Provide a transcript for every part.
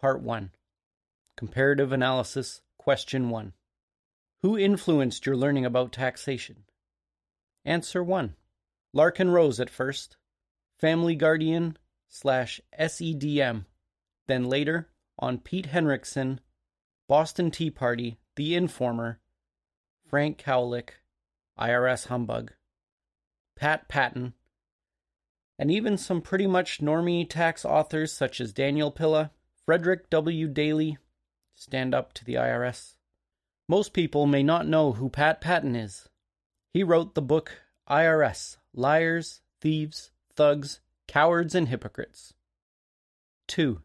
Part 1. Comparative Analysis, Question 1. Who influenced your learning about taxation? Answer 1. Larkin Rose at first, family guardian / SEDM, then later on Pete Hendrickson, Boston Tea Party, The Informer, Frank Kowalik, IRS Humbug, Pat Patton, and even some pretty much normie tax authors such as Daniel Pilla, Frederick W. Daly, stand up to the IRS. Most people may not know who Pat Patton is. He wrote the book IRS, Liars, Thieves, Thugs, Cowards, and Hypocrites. 2.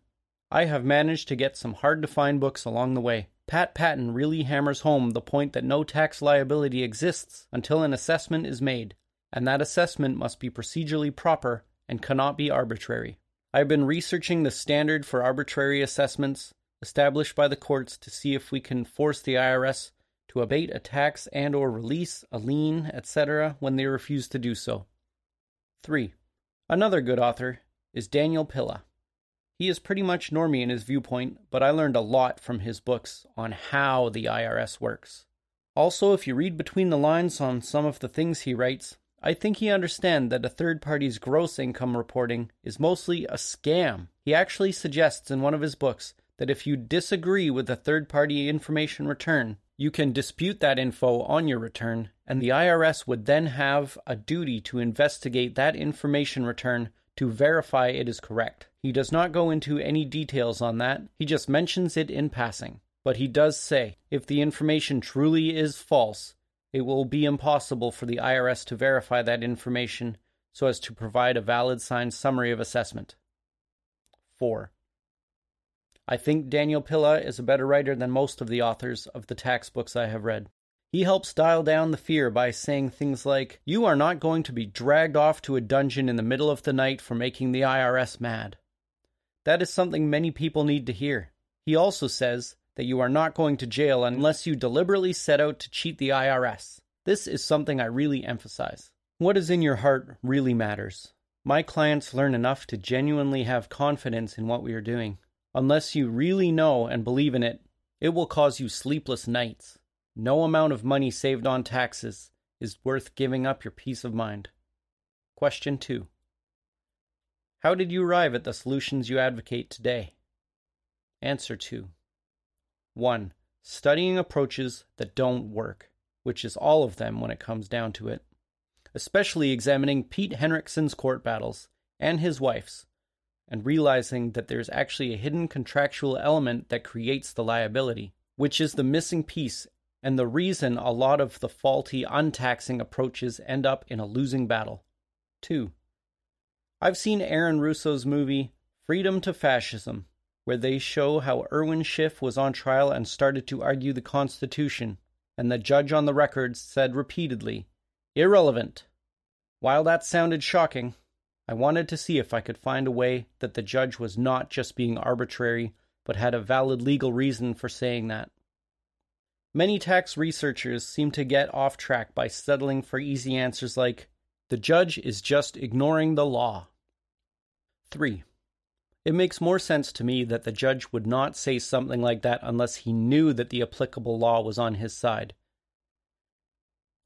I have managed to get some hard-to-find books along the way. Pat Patton really hammers home the point that no tax liability exists until an assessment is made, and that assessment must be procedurally proper and cannot be arbitrary. I have been researching the standard for arbitrary assessments established by the courts to see if we can force the IRS to abate a tax and or release a lien, etc. when they refuse to do so. 3. Another good author is Daniel Pilla. He is pretty much normie in his viewpoint, but I learned a lot from his books on how the IRS works. Also, if you read between the lines on some of the things he writes, I think he understands that a third party's gross income reporting is mostly a scam. He actually suggests in one of his books that if you disagree with a third party information return, you can dispute that info on your return, and the IRS would then have a duty to investigate that information return to verify it is correct. He does not go into any details on that, he just mentions it in passing. But he does say, if the information truly is false, it will be impossible for the IRS to verify that information so as to provide a valid signed summary of assessment. 4. I think Daniel Pilla is a better writer than most of the authors of the tax books I have read. He helps dial down the fear by saying things like, you are not going to be dragged off to a dungeon in the middle of the night for making the IRS mad. That is something many people need to hear. He also says that you are not going to jail unless you deliberately set out to cheat the IRS. This is something I really emphasize. What is in your heart really matters. My clients learn enough to genuinely have confidence in what we are doing. Unless you really know and believe in it, it will cause you sleepless nights. No amount of money saved on taxes is worth giving up your peace of mind. Question 2. How did you arrive at the solutions you advocate today? Answer 2. 1. Studying approaches that don't work, which is all of them when it comes down to it. Especially examining Pete Hendrickson's court battles and his wife's, and realizing that there's actually a hidden contractual element that creates the liability, which is the missing piece and the reason a lot of the faulty, untaxing approaches end up in a losing battle. 2. I've seen Aaron Russo's movie, Freedom to Fascism, where they show how Irwin Schiff was on trial and started to argue the Constitution, and the judge on the record said repeatedly, irrelevant. While that sounded shocking, I wanted to see if I could find a way that the judge was not just being arbitrary, but had a valid legal reason for saying that. Many tax researchers seem to get off track by settling for easy answers like, the judge is just ignoring the law. 3. It makes more sense to me that the judge would not say something like that unless he knew that the applicable law was on his side.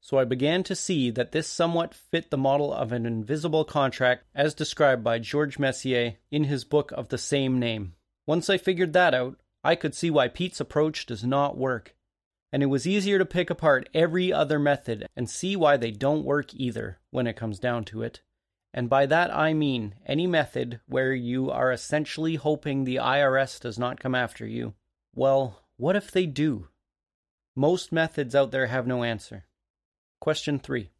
So I began to see that this somewhat fit the model of an invisible contract as described by George Messier in his book of the same name. Once I figured that out, I could see why Pete's approach does not work. And it was easier to pick apart every other method and see why they don't work either when it comes down to it. And by that I mean any method where you are essentially hoping the IRS does not come after you. Well, what if they do? Most methods out there have no answer. Question 3.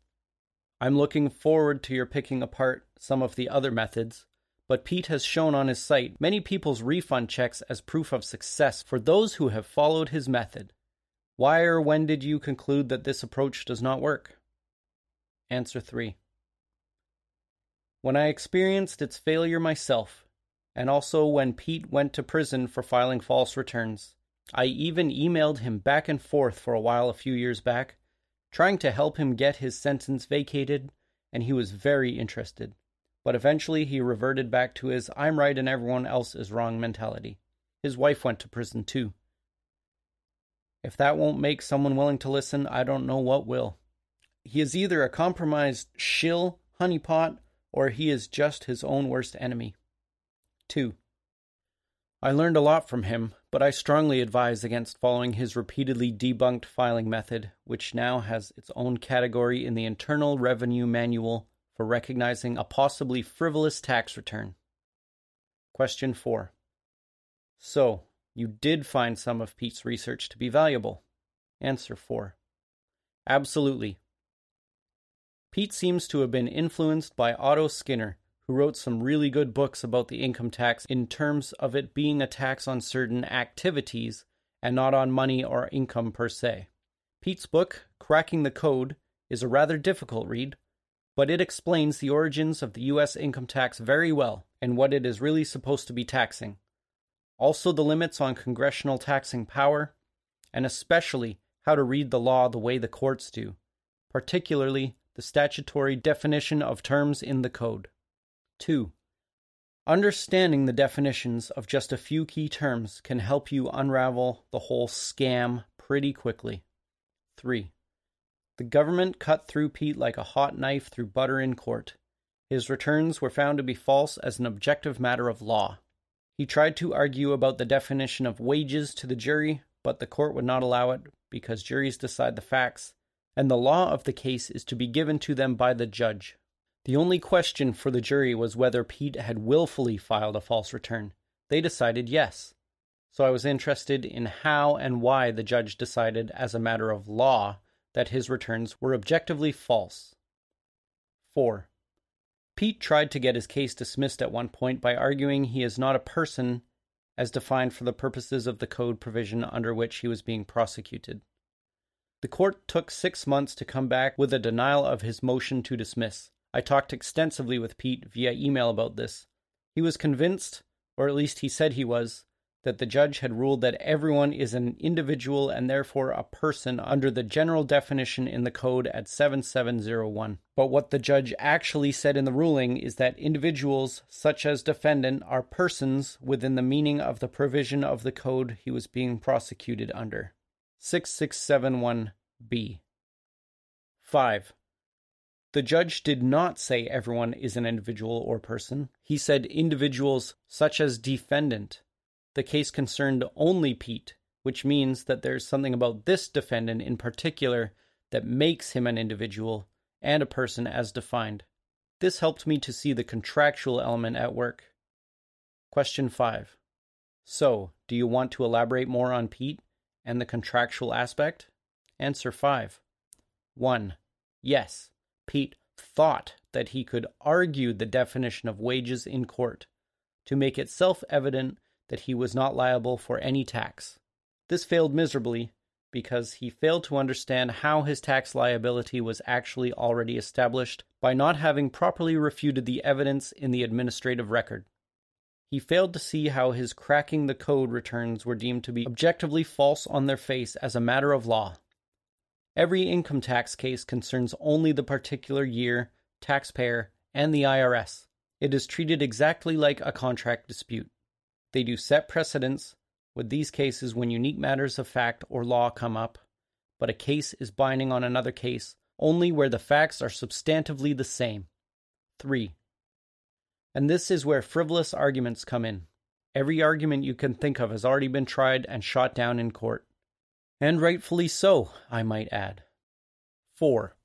I'm looking forward to your picking apart some of the other methods, but Pete has shown on his site many people's refund checks as proof of success for those who have followed his method. Why or when did you conclude that this approach does not work? Answer 3. When I experienced its failure myself, and also when Pete went to prison for filing false returns. I even emailed him back and forth for a while a few years back, trying to help him get his sentence vacated, and he was very interested. But eventually he reverted back to his I'm right and everyone else is wrong mentality. His wife went to prison, too. If that won't make someone willing to listen, I don't know what will. He is either a compromised shill, honeypot, or he is just his own worst enemy. 2. I learned a lot from him, but I strongly advise against following his repeatedly debunked filing method, which now has its own category in the Internal Revenue Manual for recognizing a possibly frivolous tax return. Question 4. So, you did find some of Pete's research to be valuable? Answer 4. Absolutely. Pete seems to have been influenced by Otto Skinner, who wrote some really good books about the income tax in terms of it being a tax on certain activities and not on money or income per se. Pete's book, Cracking the Code, is a rather difficult read, but it explains the origins of the U.S. income tax very well and what it is really supposed to be taxing. Also the limits on congressional taxing power, and especially how to read the law the way the courts do, particularly the statutory definition of terms in the code. 2. Understanding the definitions of just a few key terms can help you unravel the whole scam pretty quickly. 3. The government cut through Pete like a hot knife through butter in court. His returns were found to be false as an objective matter of law. He tried to argue about the definition of wages to the jury, but the court would not allow it because juries decide the facts, and the law of the case is to be given to them by the judge. The only question for the jury was whether Pete had willfully filed a false return. They decided yes. So I was interested in how and why the judge decided as a matter of law that his returns were objectively false. 4. Pete tried to get his case dismissed at one point by arguing he is not a person as defined for the purposes of the code provision under which he was being prosecuted. The court took 6 months to come back with a denial of his motion to dismiss. I talked extensively with Pete via email about this. He was convinced, or at least he said he was, that the judge had ruled that everyone is an individual and therefore a person under the general definition in the code at 7701. But what the judge actually said in the ruling is that individuals, such as defendant, are persons within the meaning of the provision of the code he was being prosecuted under. 6671B. 5. The judge did not say everyone is an individual or person. He said individuals such as defendant. The case concerned only Pete, which means that there's something about this defendant in particular that makes him an individual and a person as defined. This helped me to see the contractual element at work. Question 5. So, do you want to elaborate more on Pete and the contractual aspect? Answer 5. 1. Yes, Pete thought that he could argue the definition of wages in court to make it self-evident that he was not liable for any tax. This failed miserably because he failed to understand how his tax liability was actually already established by not having properly refuted the evidence in the administrative record. He failed to see how his cracking the code returns were deemed to be objectively false on their face as a matter of law. Every income tax case concerns only the particular year, taxpayer, and the IRS. It is treated exactly like a contract dispute. They do set precedents with these cases when unique matters of fact or law come up, but a case is binding on another case only where the facts are substantively the same. 3. And this is where frivolous arguments come in. Every argument you can think of has already been tried and shot down in court. And rightfully so, I might add. 4.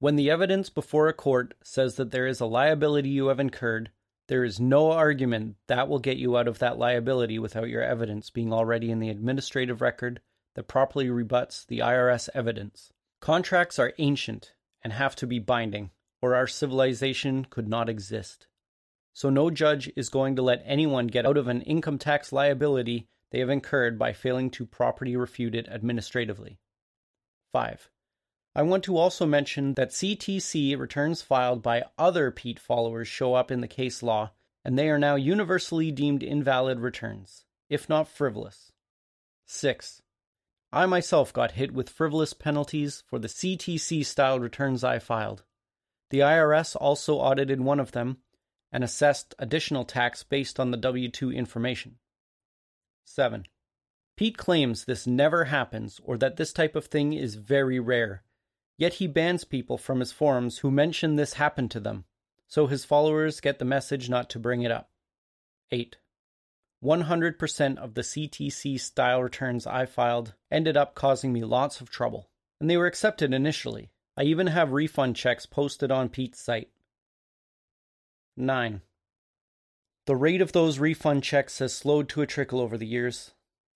When the evidence before a court says that there is a liability you have incurred, there is no argument that will get you out of that liability without your evidence being already in the administrative record that properly rebuts the IRS evidence. Contracts are ancient and have to be binding, or our civilization could not exist. So no judge is going to let anyone get out of an income tax liability they have incurred by failing to properly refute it administratively. 5. I want to also mention that CTC returns filed by other Pete followers show up in the case law, and they are now universally deemed invalid returns, if not frivolous. 6. I myself got hit with frivolous penalties for the CTC-style returns I filed. The IRS also audited one of them and assessed additional tax based on the W-2 information. 7. Pete claims this never happens or that this type of thing is very rare. Yet he bans people from his forums who mention this happened to them, so his followers get the message not to bring it up. 8. 100% of the CTC style returns I filed ended up causing me lots of trouble, and they were accepted initially. I even have refund checks posted on Pete's site. 9. The rate of those refund checks has slowed to a trickle over the years.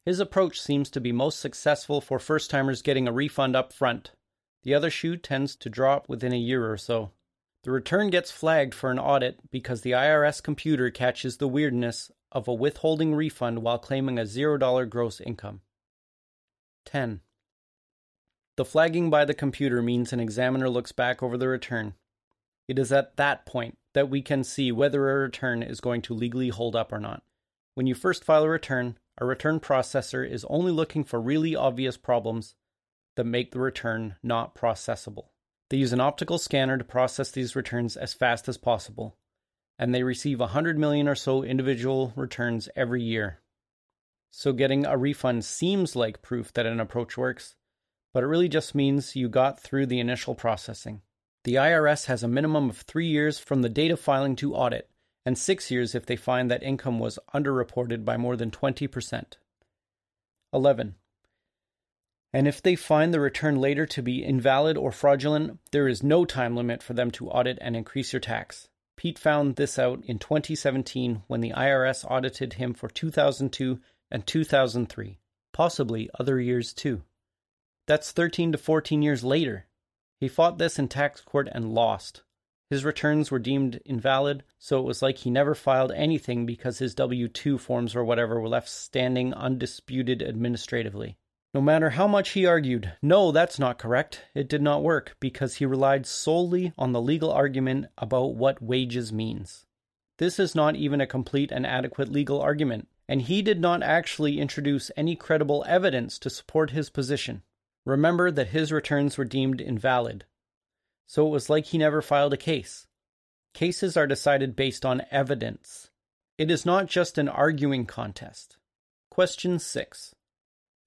His approach seems to be most successful for first-timers getting a refund up front. The other shoe tends to drop within a year or so. The return gets flagged for an audit because the IRS computer catches the weirdness of a withholding refund while claiming a $0 gross income. 10. The flagging by the computer means an examiner looks back over the return. It is at that point that we can see whether a return is going to legally hold up or not. When you first file a return processor is only looking for really obvious problems that make the return not processable. They use an optical scanner to process these returns as fast as possible, and they receive 100 million or so individual returns every year. So getting a refund seems like proof that an approach works, but it really just means you got through the initial processing. The IRS has a minimum of 3 years from the date of filing to audit, and 6 years if they find that income was underreported by more than 20%. 11. And if they find the return later to be invalid or fraudulent, there is no time limit for them to audit and increase your tax. Pete found this out in 2017 when the IRS audited him for 2002 and 2003, possibly other years too. That's 13 to 14 years later. He fought this in tax court and lost. His returns were deemed invalid, so it was like he never filed anything because his W-2 forms or whatever were left standing undisputed administratively. No matter how much he argued, no, that's not correct, it did not work because he relied solely on the legal argument about what wages means. This is not even a complete and adequate legal argument, and he did not actually introduce any credible evidence to support his position. Remember that his returns were deemed invalid, so it was like he never filed a case. Cases are decided based on evidence. It is not just an arguing contest. Question 6.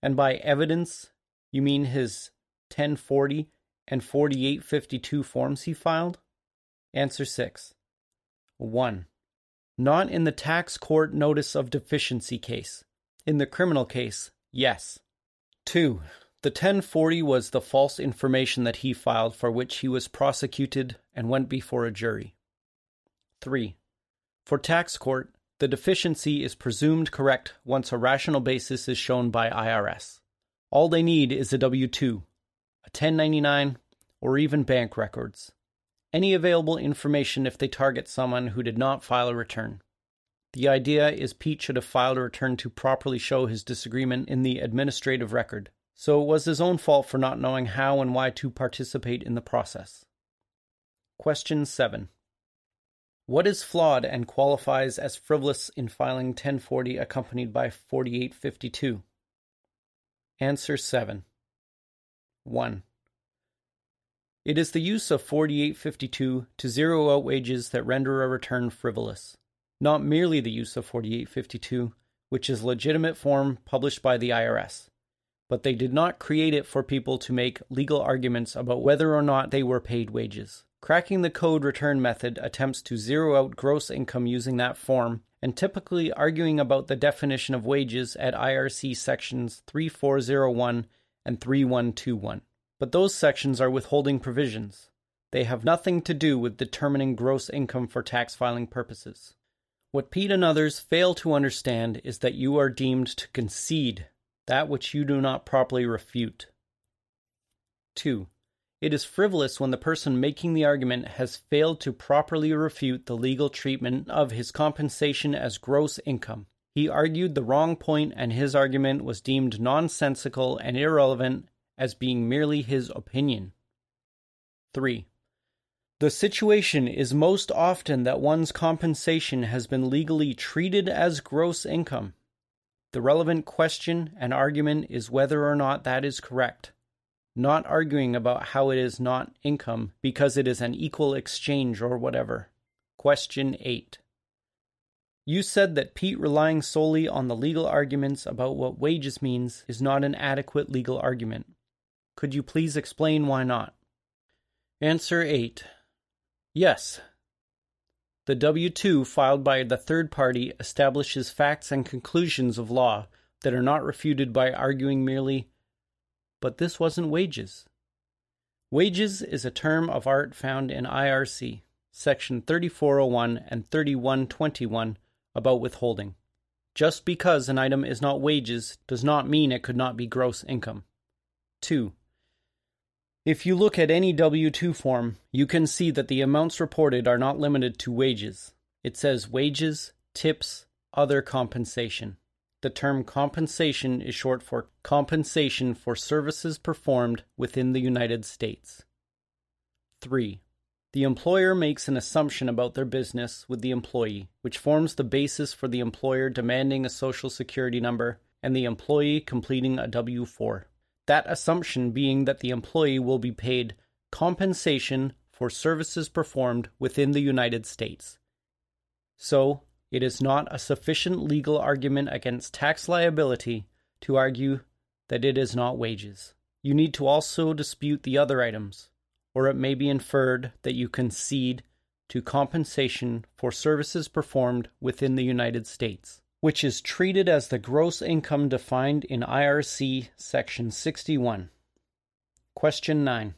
And by evidence, you mean his 1040 and 4852 forms he filed? Answer 6. 1. Not in the tax court notice of deficiency case. In the criminal case, yes. 2. The 1040 was the false information that he filed for which he was prosecuted and went before a jury. 3. For tax court, the deficiency is presumed correct once a rational basis is shown by IRS. All they need is a W-2, a 1099, or even bank records. Any available information if they target someone who did not file a return. The idea is Pete should have filed a return to properly show his disagreement in the administrative record. So it was his own fault for not knowing how and why to participate in the process. Question 7. What is flawed and qualifies as frivolous in filing 1040 accompanied by 4852? Answer 7. 1. It is the use of 4852 to zero out wages that render a return frivolous, not merely the use of 4852, which is a legitimate form published by the IRS. But they did not create it for people to make legal arguments about whether or not they were paid wages. Cracking the code return method attempts to zero out gross income using that form, and typically arguing about the definition of wages at IRC sections 3401 and 3121. But those sections are withholding provisions. They have nothing to do with determining gross income for tax filing purposes. What Pete and others fail to understand is that you are deemed to concede that which you do not properly refute. 2. It is frivolous when the person making the argument has failed to properly refute the legal treatment of his compensation as gross income. He argued the wrong point and his argument was deemed nonsensical and irrelevant as being merely his opinion. 3. The situation is most often that one's compensation has been legally treated as gross income. The relevant question and argument is whether or not that is correct, not arguing about how it is not income because it is an equal exchange or whatever. Question 8. You said that Pete relying solely on the legal arguments about what wages means is not an adequate legal argument. Could you please explain why not? Answer 8. Yes. The W-2 filed by the third party establishes facts and conclusions of law that are not refuted by arguing merely, but this wasn't wages. Wages is a term of art found in IRC, Section 3401 and 3121, about withholding. Just because an item is not wages does not mean it could not be gross income. 2. If you look at any W-2 form, you can see that the amounts reported are not limited to wages. It says wages, tips, other compensation. The term compensation is short for compensation for services performed within the United States. 3. The employer makes an assumption about their business with the employee, which forms the basis for the employer demanding a social security number and the employee completing a W-4. That assumption being that the employee will be paid compensation for services performed within the United States. So, it is not a sufficient legal argument against tax liability to argue that it is not wages. You need to also dispute the other items, or it may be inferred that you concede to compensation for services performed within the United States, which is treated as the gross income defined in IRC Section 61. Question 9.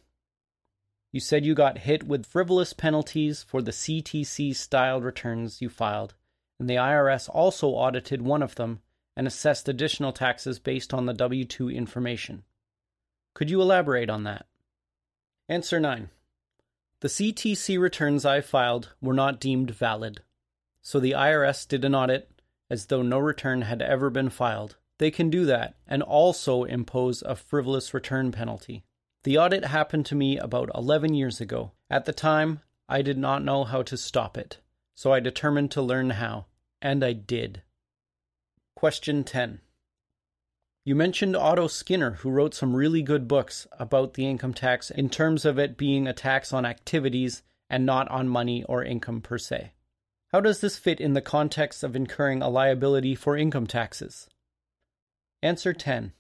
You said you got hit with frivolous penalties for the CTC-styled returns you filed, and the IRS also audited one of them and assessed additional taxes based on the W-2 information. Could you elaborate on that? Answer 9. The CTC returns I filed were not deemed valid, so the IRS did an audit as though no return had ever been filed. They can do that and also impose a frivolous return penalty. The audit happened to me about 11 years ago. At the time, I did not know how to stop it, so I determined to learn how, and I did. Question 10. You mentioned Otto Skinner, who wrote some really good books about the income tax in terms of it being a tax on activities and not on money or income per se. How does this fit in the context of incurring a liability for income taxes? Answer 10.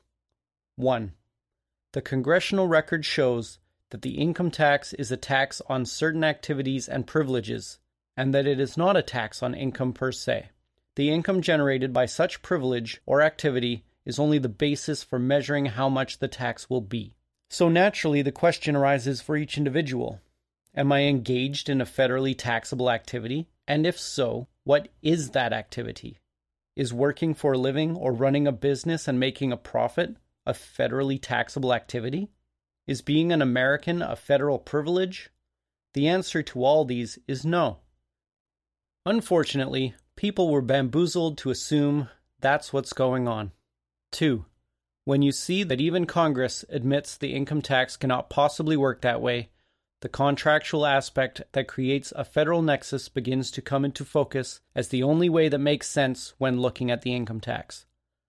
1. The congressional record shows that the income tax is a tax on certain activities and privileges, and that it is not a tax on income per se. The income generated by such privilege or activity is only the basis for measuring how much the tax will be. So naturally, the question arises for each individual. Am I engaged in a federally taxable activity? And if so, what is that activity? Is working for a living or running a business and making a profit a federally taxable activity? Is being an American a federal privilege? The answer to all these is no. Unfortunately, people were bamboozled to assume that's what's going on. 2. When you see that even Congress admits the income tax cannot possibly work that way, the contractual aspect that creates a federal nexus begins to come into focus as the only way that makes sense when looking at the income tax,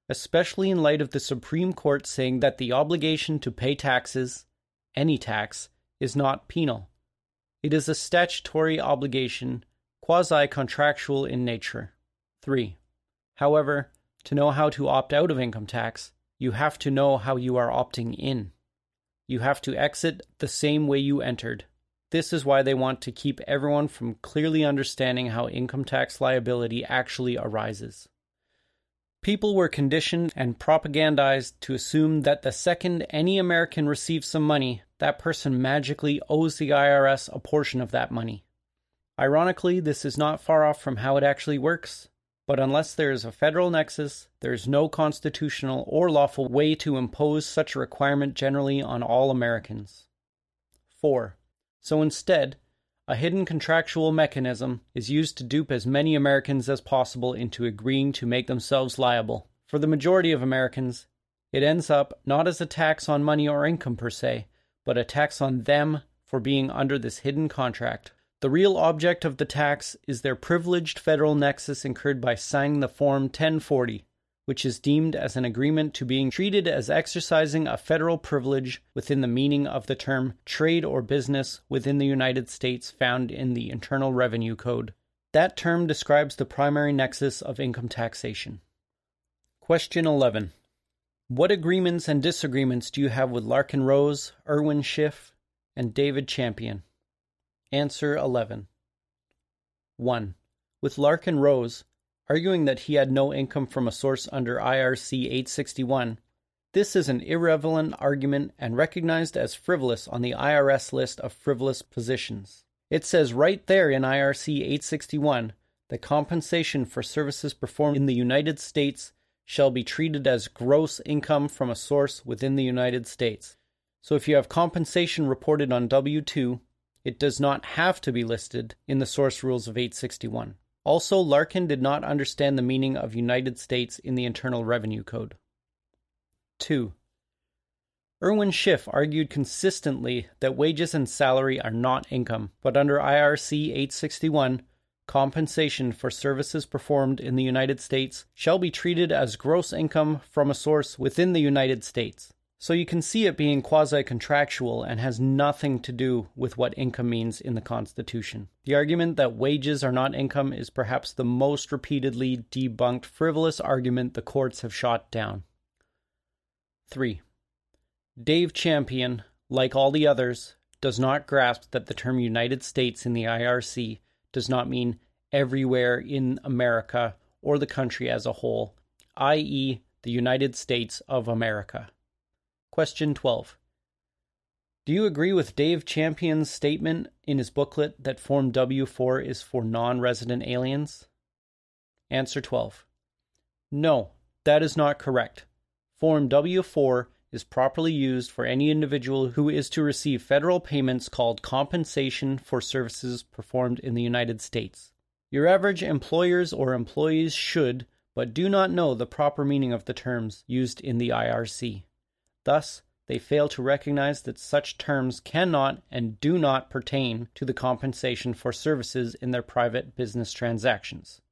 especially in light of the Supreme Court saying that the obligation to pay taxes, any tax, is not penal. It is a statutory obligation, quasi-contractual in nature. 3. However, to know how to opt out of income tax, you have to know how you are opting in. You have to exit the same way you entered. This is why they want to keep everyone from clearly understanding how income tax liability actually arises. People were conditioned and propagandized to assume that the second any American receives some money, that person magically owes the IRS a portion of that money. Ironically, this is not far off from how it actually works, but unless there is a federal nexus, there is no constitutional or lawful way to impose such a requirement generally on all Americans. 4. So instead, a hidden contractual mechanism is used to dupe as many Americans as possible into agreeing to make themselves liable. For the majority of Americans, it ends up not as a tax on money or income per se, but a tax on them for being under this hidden contract. The real object of the tax is their privileged federal nexus incurred by signing the Form 1040, which is deemed as an agreement to being treated as exercising a federal privilege within the meaning of the term trade or business within the United States found in the Internal Revenue Code. That term describes the primary nexus of income taxation. Question 11. What agreements and disagreements do you have with Larkin Rose, Irwin Schiff, and Dave Champion? Answer 11. 1. With Larkin Rose, arguing that he had no income from a source under IRC 861, this is an irrelevant argument and recognized as frivolous on the IRS list of frivolous positions. It says right there in IRC 861 that compensation for services performed in the United States shall be treated as gross income from a source within the United States. So if you have compensation reported on W-2, it does not have to be listed in the source rules of 861. Also, Larkin did not understand the meaning of United States in the Internal Revenue Code. 2. Irwin Schiff argued consistently that wages and salary are not income, but under IRC 861, compensation for services performed in the United States shall be treated as gross income from a source within the United States. So you can see it being quasi-contractual and has nothing to do with what income means in the Constitution. The argument that wages are not income is perhaps the most repeatedly debunked frivolous argument the courts have shot down. 3. Dave Champion, like all the others, does not grasp that the term United States in the IRC does not mean everywhere in America or the country as a whole, i.e. the United States of America. Question 12. Do you agree with Dave Champion's statement in his booklet that Form W-4 is for non-resident aliens? Answer 12. No, that is not correct. Form W-4 is properly used for any individual who is to receive federal payments called compensation for services performed in the United States. Your average employers or employees should, but do not know the proper meaning of the terms used in the IRC. Thus, they fail to recognize that such terms cannot and do not pertain to the compensation for services in their private business transactions.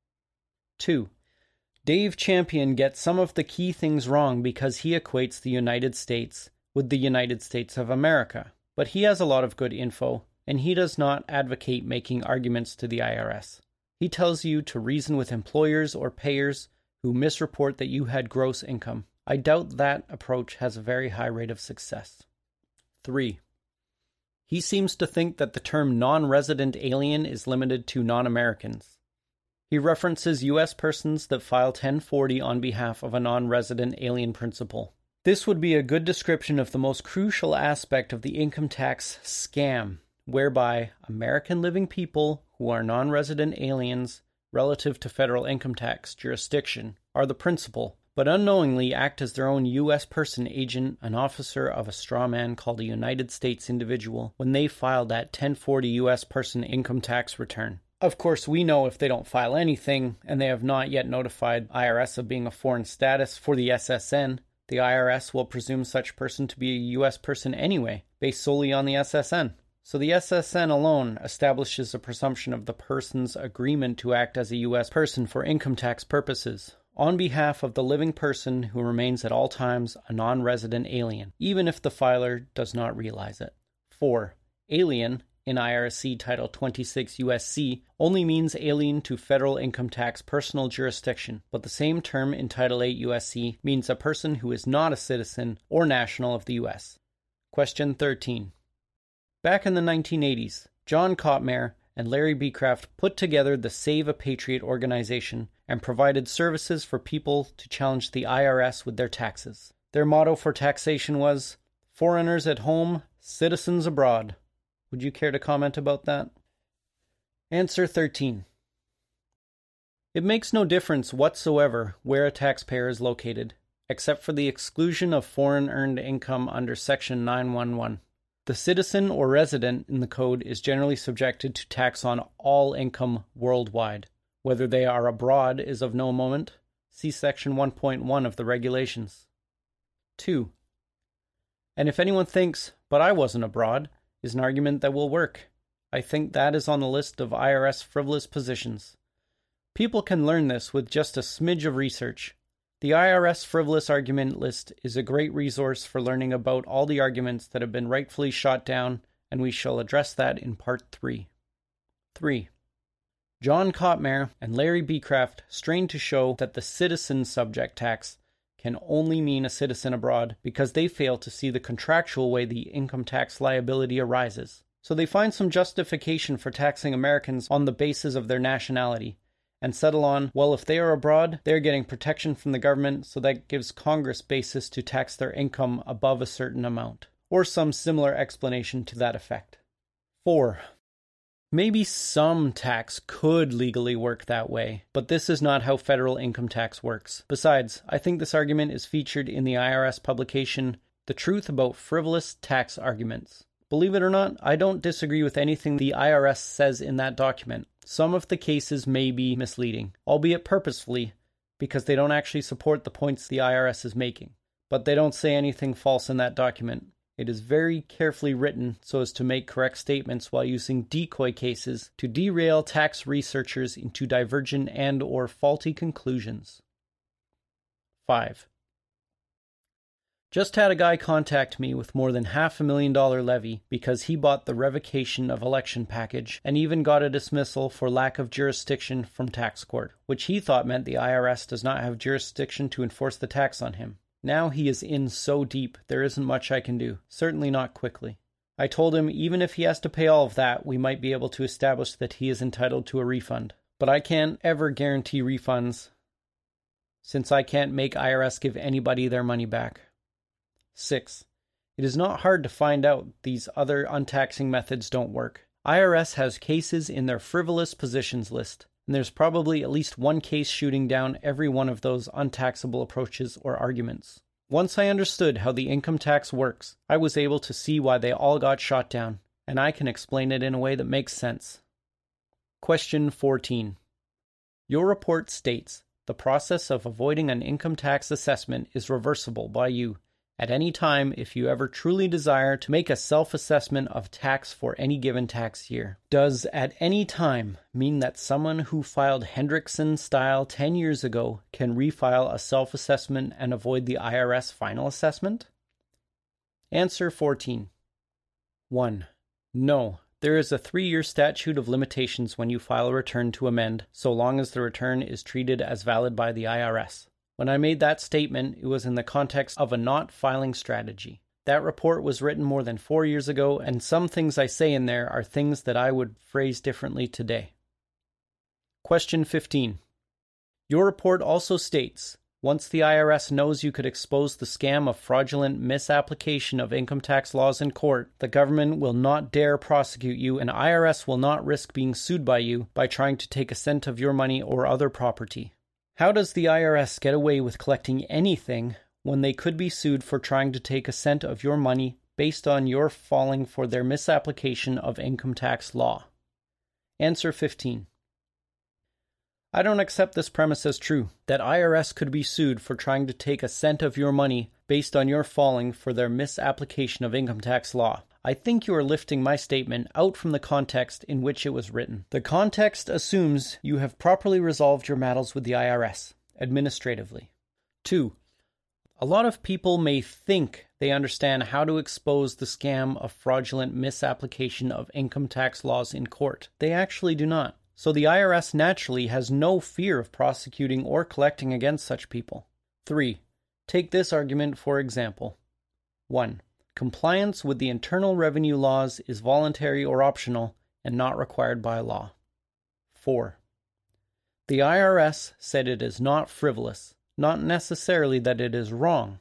2. Dave Champion gets some of the key things wrong because he equates the United States with the United States of America, but he has a lot of good info, and he does not advocate making arguments to the IRS. He tells you to reason with employers or payers who misreport that you had gross income. I doubt that approach has a very high rate of success. 3. He seems to think that the term non-resident alien is limited to non-Americans. He references U.S. persons that file 1040 on behalf of a non-resident alien principle. This would be a good description of the most crucial aspect of the income tax scam, whereby American living people who are non-resident aliens relative to federal income tax jurisdiction are the principal, but unknowingly act as their own U.S. person agent, an officer of a straw man called a United States individual, when they file that 1040 U.S. person income tax return. Of course, we know if they don't file anything and they have not yet notified IRS of being a foreign status for the SSN, the IRS will presume such person to be a U.S. person anyway, based solely on the SSN. So the SSN alone establishes a presumption of the person's agreement to act as a U.S. person for income tax purposes, on behalf of the living person who remains at all times a non-resident alien, even if the filer does not realize it. 4. Alien in IRC Title 26 USC only means alien to federal income tax personal jurisdiction, but the same term in Title 8 USC means a person who is not a citizen or national of the US. Question 13. Back in the 1980s, John Kotmair and Larry Becraft put together the Save a Patriot organization and provided services for people to challenge the IRS with their taxes. Their motto for taxation was, "Foreigners at home, citizens abroad." Would you care to comment about that? Answer 13. It makes no difference whatsoever where a taxpayer is located, except for the exclusion of foreign earned income under Section 911. The citizen or resident in the code is generally subjected to tax on all income worldwide. Whether they are abroad is of no moment. See Section 1.1 of the regulations. 2. And if anyone thinks, "But I wasn't abroad," is an argument that will work. I think that is on the list of IRS frivolous positions. People can learn this with just a smidge of research. The IRS frivolous argument list is a great resource for learning about all the arguments that have been rightfully shot down, and we shall address that in Part 3. 3. John Kotmair and Larry Becraft strained to show that the citizen subject tax can only mean a citizen abroad because they fail to see the contractual way the income tax liability arises. So they find some justification for taxing Americans on the basis of their nationality, and settle on, well, if they are abroad, they're getting protection from the government, so that gives Congress basis to tax their income above a certain amount, or some similar explanation to that effect. 4. Maybe some tax could legally work that way, but this is not how federal income tax works. Besides, I think this argument is featured in the IRS publication, The Truth About Frivolous Tax Arguments. Believe it or not, I don't disagree with anything the IRS says in that document. Some of the cases may be misleading, albeit purposefully, because they don't actually support the points the IRS is making. But they don't say anything false in that document. It is very carefully written so as to make correct statements while using decoy cases to derail tax researchers into divergent and or faulty conclusions. 5. Just had a guy contact me with more than $500,000 levy because he bought the revocation of election package and even got a dismissal for lack of jurisdiction from tax court, which he thought meant the IRS does not have jurisdiction to enforce the tax on him. Now he is in so deep, there isn't much I can do, certainly not quickly. I told him even if he has to pay all of that, we might be able to establish that he is entitled to a refund. But I can't ever guarantee refunds since I can't make IRS give anybody their money back. 6. It is not hard to find out these other untaxing methods don't work. IRS has cases in their frivolous positions list, and there's probably at least one case shooting down every one of those untaxable approaches or arguments. Once I understood how the income tax works, I was able to see why they all got shot down, and I can explain it in a way that makes sense. Question 14. Your report states, the process of avoiding an income tax assessment is reversible by you at any time if you ever truly desire to make a self-assessment of tax for any given tax year. Does at any time mean that someone who filed Hendrickson style 10 years ago can refile a self-assessment and avoid the IRS final assessment? Answer 14. 1. No. There is a 3-year statute of limitations when you file a return to amend, so long as the return is treated as valid by the IRS. When I made that statement, it was in the context of a not filing strategy. That report was written more than 4 years ago, and some things I say in there are things that I would phrase differently today. Question 15. Your report also states, once the IRS knows you could expose the scam of fraudulent misapplication of income tax laws in court, the government will not dare prosecute you, and IRS will not risk being sued by you by trying to take a cent of your money or other property. How does the IRS get away with collecting anything when they could be sued for trying to take a cent of your money based on your falling for their misapplication of income tax law? Answer 15. I don't accept this premise as true, that IRS could be sued for trying to take a cent of your money based on your falling for their misapplication of income tax law. I think you are lifting my statement out from the context in which it was written. The context assumes you have properly resolved your matters with the IRS, administratively. 2. A lot of people may think they understand how to expose the scam of fraudulent misapplication of income tax laws in court. They actually do not. So the IRS naturally has no fear of prosecuting or collecting against such people. 3. Take this argument for example. 1. Compliance with the internal revenue laws is voluntary or optional and not required by law. 4. The IRS said it is not frivolous, not necessarily that it is wrong.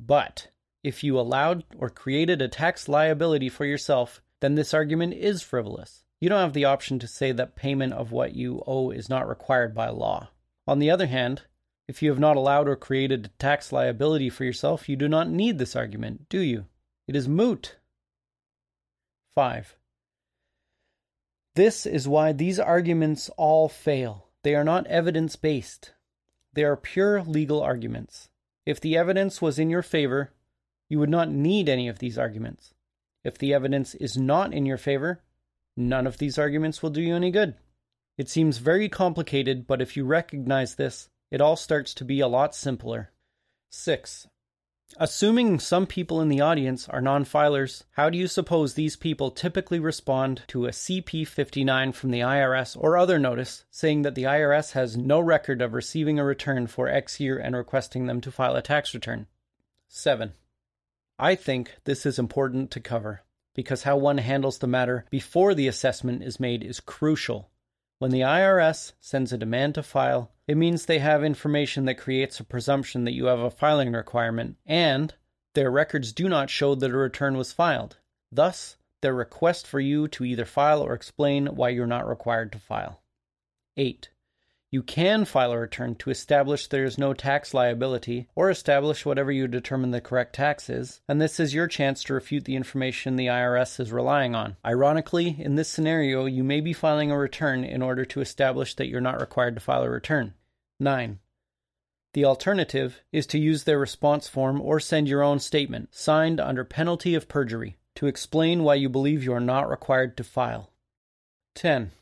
But if you allowed or created a tax liability for yourself, then this argument is frivolous. You don't have the option to say that payment of what you owe is not required by law. On the other hand, if you have not allowed or created a tax liability for yourself, you do not need this argument, do you? It is moot. 5. This is why these arguments all fail. They are not evidence-based. They are pure legal arguments. If the evidence was in your favor, you would not need any of these arguments. If the evidence is not in your favor, none of these arguments will do you any good. It seems very complicated, but if you recognize this, it all starts to be a lot simpler. 6. Assuming some people in the audience are non-filers, how do you suppose these people typically respond to a CP-59 from the IRS or other notice saying that the IRS has no record of receiving a return for X year and requesting them to file a tax return? 7. I think this is important to cover, because how one handles the matter before the assessment is made is crucial. When the IRS sends a demand to file, it means they have information that creates a presumption that you have a filing requirement, and their records do not show that a return was filed. Thus, their request for you to either file or explain why you're not required to file. 8. You can file a return to establish there is no tax liability, or establish whatever you determine the correct tax is, and this is your chance to refute the information the IRS is relying on. Ironically, in this scenario, you may be filing a return in order to establish that you're not required to file a return. 9. The alternative is to use their response form or send your own statement, signed under penalty of perjury, to explain why you believe you are not required to file. 10.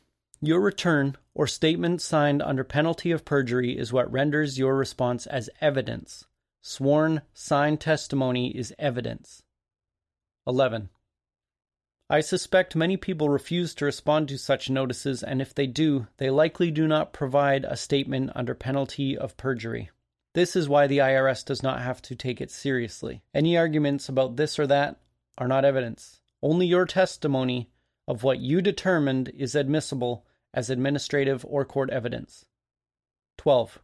Your return or statement signed under penalty of perjury is what renders your response as evidence. Sworn, signed testimony is evidence. 11. I suspect many people refuse to respond to such notices, and if they do, they likely do not provide a statement under penalty of perjury. This is why the IRS does not have to take it seriously. Any arguments about this or that are not evidence. Only your testimony of what you determined is admissible as administrative or court evidence. 12.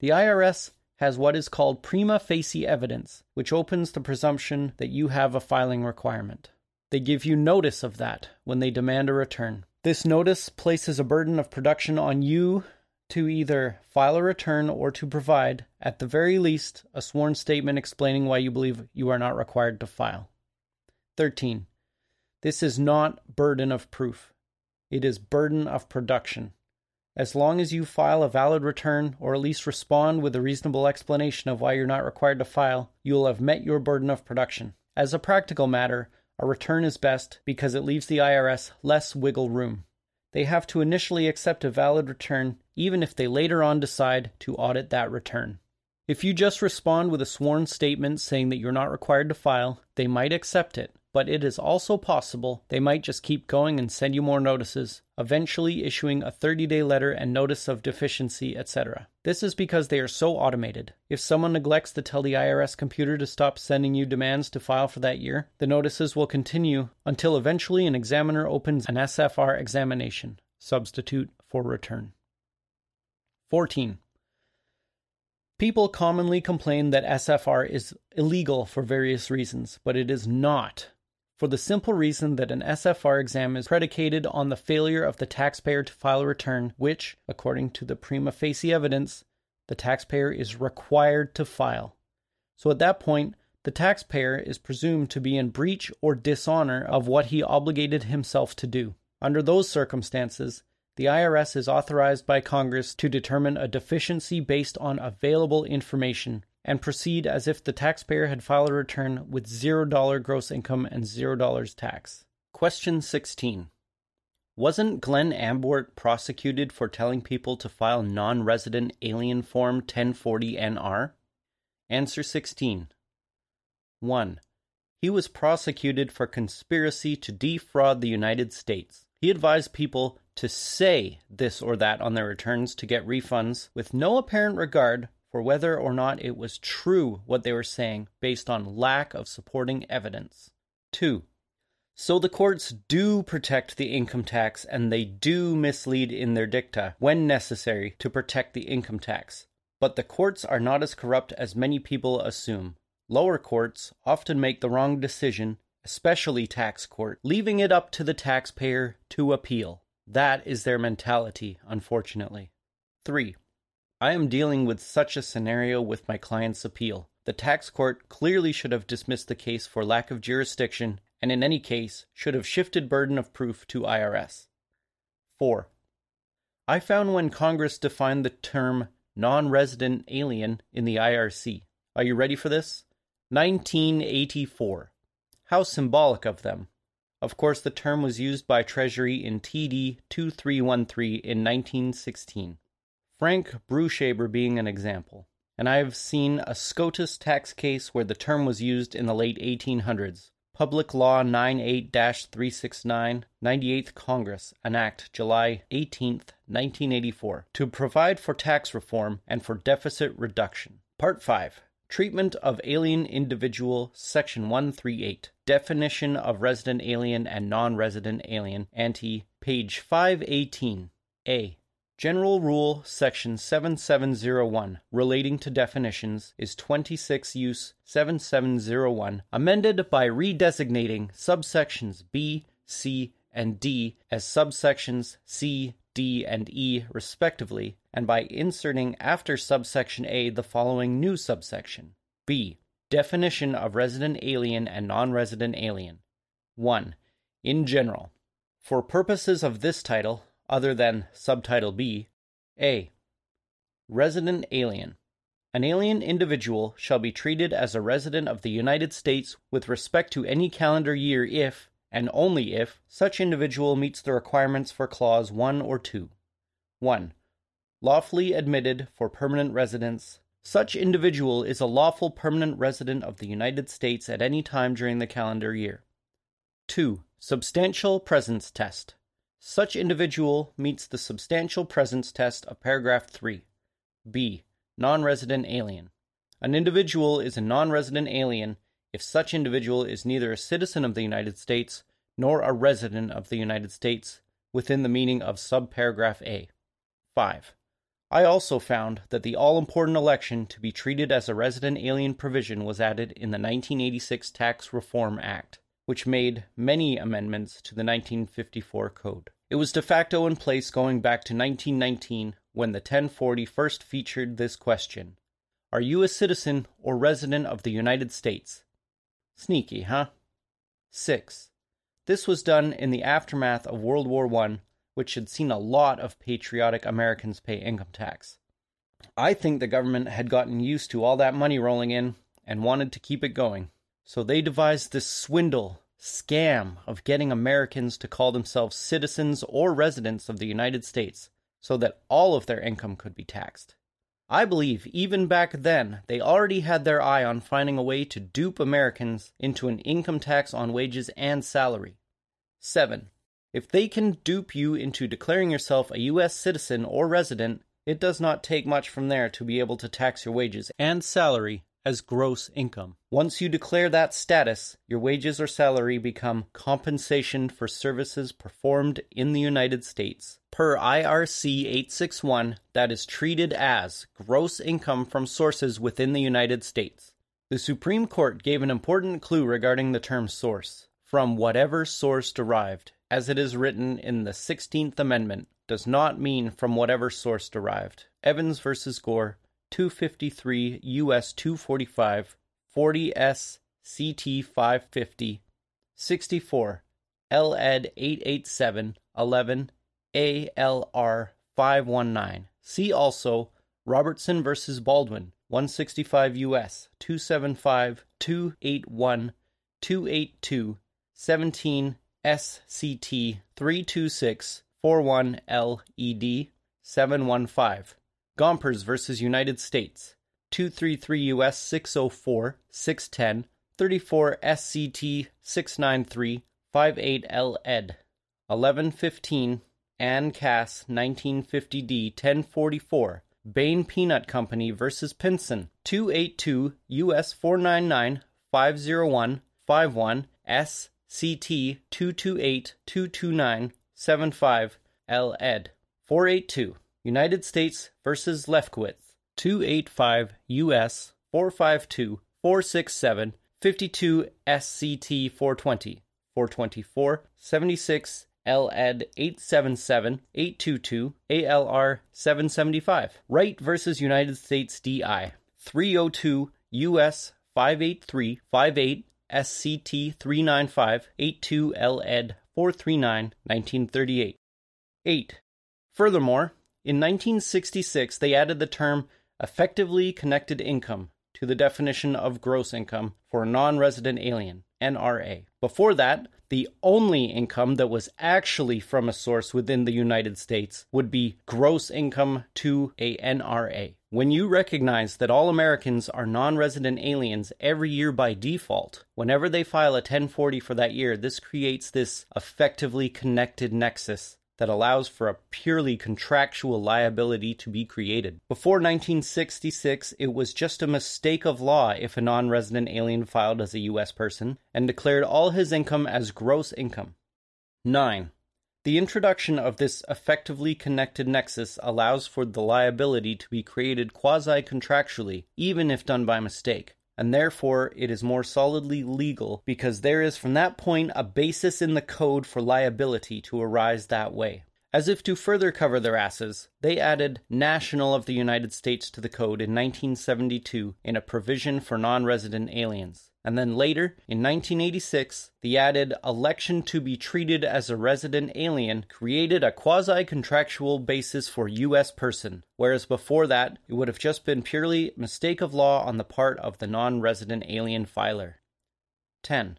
The IRS has what is called prima facie evidence, which opens the presumption that you have a filing requirement. They give you notice of that when they demand a return. This notice places a burden of production on you to either file a return or to provide, at the very least, a sworn statement explaining why you believe you are not required to file. 13. This is not burden of proof. It is burden of production. As long as you file a valid return, or at least respond with a reasonable explanation of why you're not required to file, you will have met your burden of production. As a practical matter, a return is best because it leaves the IRS less wiggle room. They have to initially accept a valid return, even if they later on decide to audit that return. If you just respond with a sworn statement saying that you're not required to file, they might accept it. But it is also possible they might just keep going and send you more notices, eventually issuing a 30-day letter and notice of deficiency, etc. This is because they are so automated. If someone neglects to tell the IRS computer to stop sending you demands to file for that year, the notices will continue until eventually an examiner opens an SFR examination, substitute for return. 14. People commonly complain that SFR is illegal for various reasons, but it is not, for the simple reason that an SFR exam is predicated on the failure of the taxpayer to file a return, which, according to the prima facie evidence, the taxpayer is required to file. So at that point, the taxpayer is presumed to be in breach or dishonor of what he obligated himself to do. Under those circumstances, the IRS is authorized by Congress to determine a deficiency based on available information, and proceed as if the taxpayer had filed a return with $0 gross income and $0 tax. Question 16. Wasn't Glenn Ambort prosecuted for telling people to file non-resident alien form 1040-NR? Answer 16. 1. He was prosecuted for conspiracy to defraud the United States. He advised people to say this or that on their returns to get refunds, with no apparent regard for whether or not it was true what they were saying, based on lack of supporting evidence. 2. So the courts do protect the income tax, and they do mislead in their dicta, when necessary, to protect the income tax. But the courts are not as corrupt as many people assume. Lower courts often make the wrong decision, especially tax court, leaving it up to the taxpayer to appeal. That is their mentality, unfortunately. 3. I am dealing with such a scenario with my client's appeal. The tax court clearly should have dismissed the case for lack of jurisdiction, and in any case, should have shifted burden of proof to IRS. 4. I found when Congress defined the term non-resident alien in the IRC. Are you ready for this? 1984. How symbolic of them. Of course, the term was used by Treasury in TD 2313 in 1916. Frank Brushaber being an example. and I have seen a SCOTUS tax case where the term was used in the late 1800s. Public Law 98-369, 98th Congress, an act, July 18, 1984, to provide for tax reform and for deficit reduction. Part 5. Treatment of Alien Individual, Section 138. Definition of Resident Alien and Non-Resident Alien, Ante, page 518. A. General Rule, Section 7701, relating to definitions, is 26 Use 7701, amended by redesignating subsections B, C, and D as subsections C, D, and E, respectively, and by inserting after subsection A the following new subsection. B. Definition of Resident Alien and Non-Resident Alien. 1. In general. For purposes of this title, other than Subtitle B, A. Resident Alien. An alien individual shall be treated as a resident of the United States with respect to any calendar year if, and only if, such individual meets the requirements for Clause 1 or 2. 1. Lawfully admitted for permanent residence. Such individual is a lawful permanent resident of the United States at any time during the calendar year. 2. Substantial presence test. Such individual meets the substantial presence test of paragraph 3. B. Non-resident alien. An individual is a non-resident alien if such individual is neither a citizen of the United States nor a resident of the United States within the meaning of subparagraph A. 5. I also found that the all-important election to be treated as a resident alien provision was added in the 1986 Tax Reform Act, which made many amendments to the 1954 Code. It was de facto in place going back to 1919, when the 1040 first featured this question. Are you a citizen or resident of the United States? Sneaky, huh? 6. This was done in the aftermath of World War I, which had seen a lot of patriotic Americans pay income tax. I think the government had gotten used to all that money rolling in and wanted to keep it going. So they devised this swindle, scam of getting Americans to call themselves citizens or residents of the United States so that all of their income could be taxed. I believe even back then they already had their eye on finding a way to dupe Americans into an income tax on wages and salary. 7. If they can dupe you into declaring yourself a U.S. citizen or resident, it does not take much from there to be able to tax your wages and salary as gross income. Once you declare that status, your wages or salary become compensation for services performed in the United States. Per IRC 861, that is treated as gross income from sources within the United States. The Supreme Court gave an important clue regarding the term source. From whatever source derived, as it is written in the 16th Amendment, does not mean from whatever source derived. Evans v. Gore, 253 U.S. 245, 40 S. CT 550, 64, L.Ed. 887, 11, A.L.R. 519. See also Robertson v. Baldwin, 165 U.S. 275, 281, 282, 17 S. CT 326, 41 L.Ed. 715. Gompers v. United States, 233 U.S. 604, 610, 34 SCT 693, 58 L. Ed. 1115, Ann Cass, 1950 D. 1044, Bain Peanut Company v. Pinson, 282 U.S. 499, 501, 51 SCT 228, 229, 75 L. Ed. 482. United States v. Lefkowitz, 285 U.S. 452 467 52 SCT 420 424 76 L.Ed. 877 822 A.L.R. 775. Wright v. United States D.I. 302 U.S. 583 58 SCT 395 82 L.Ed. 439 1938. 8. Furthermore, in 1966, they added the term effectively connected income to the definition of gross income for a non-resident alien, NRA. Before that, the only income that was actually from a source within the United States would be gross income to a NRA. When you recognize that all Americans are non-resident aliens every year by default, whenever they file a 1040 for that year, this creates this effectively connected nexus that allows for a purely contractual liability to be created. Before 1966, it was just a mistake of law if a non-resident alien filed as a U.S. person and declared all his income as gross income. 9. The introduction of this effectively connected nexus allows for the liability to be created quasi-contractually, even if done by mistake, and therefore it is more solidly legal because there is from that point a basis in the code for liability to arise that way. As if to further cover their asses, they added National of the United States to the code in 1972 in a provision for non-resident aliens. And then later, in 1986, the added election to be treated as a resident alien created a quasi-contractual basis for U.S. person, whereas before that, it would have just been purely mistake of law on the part of the non-resident alien filer. 10.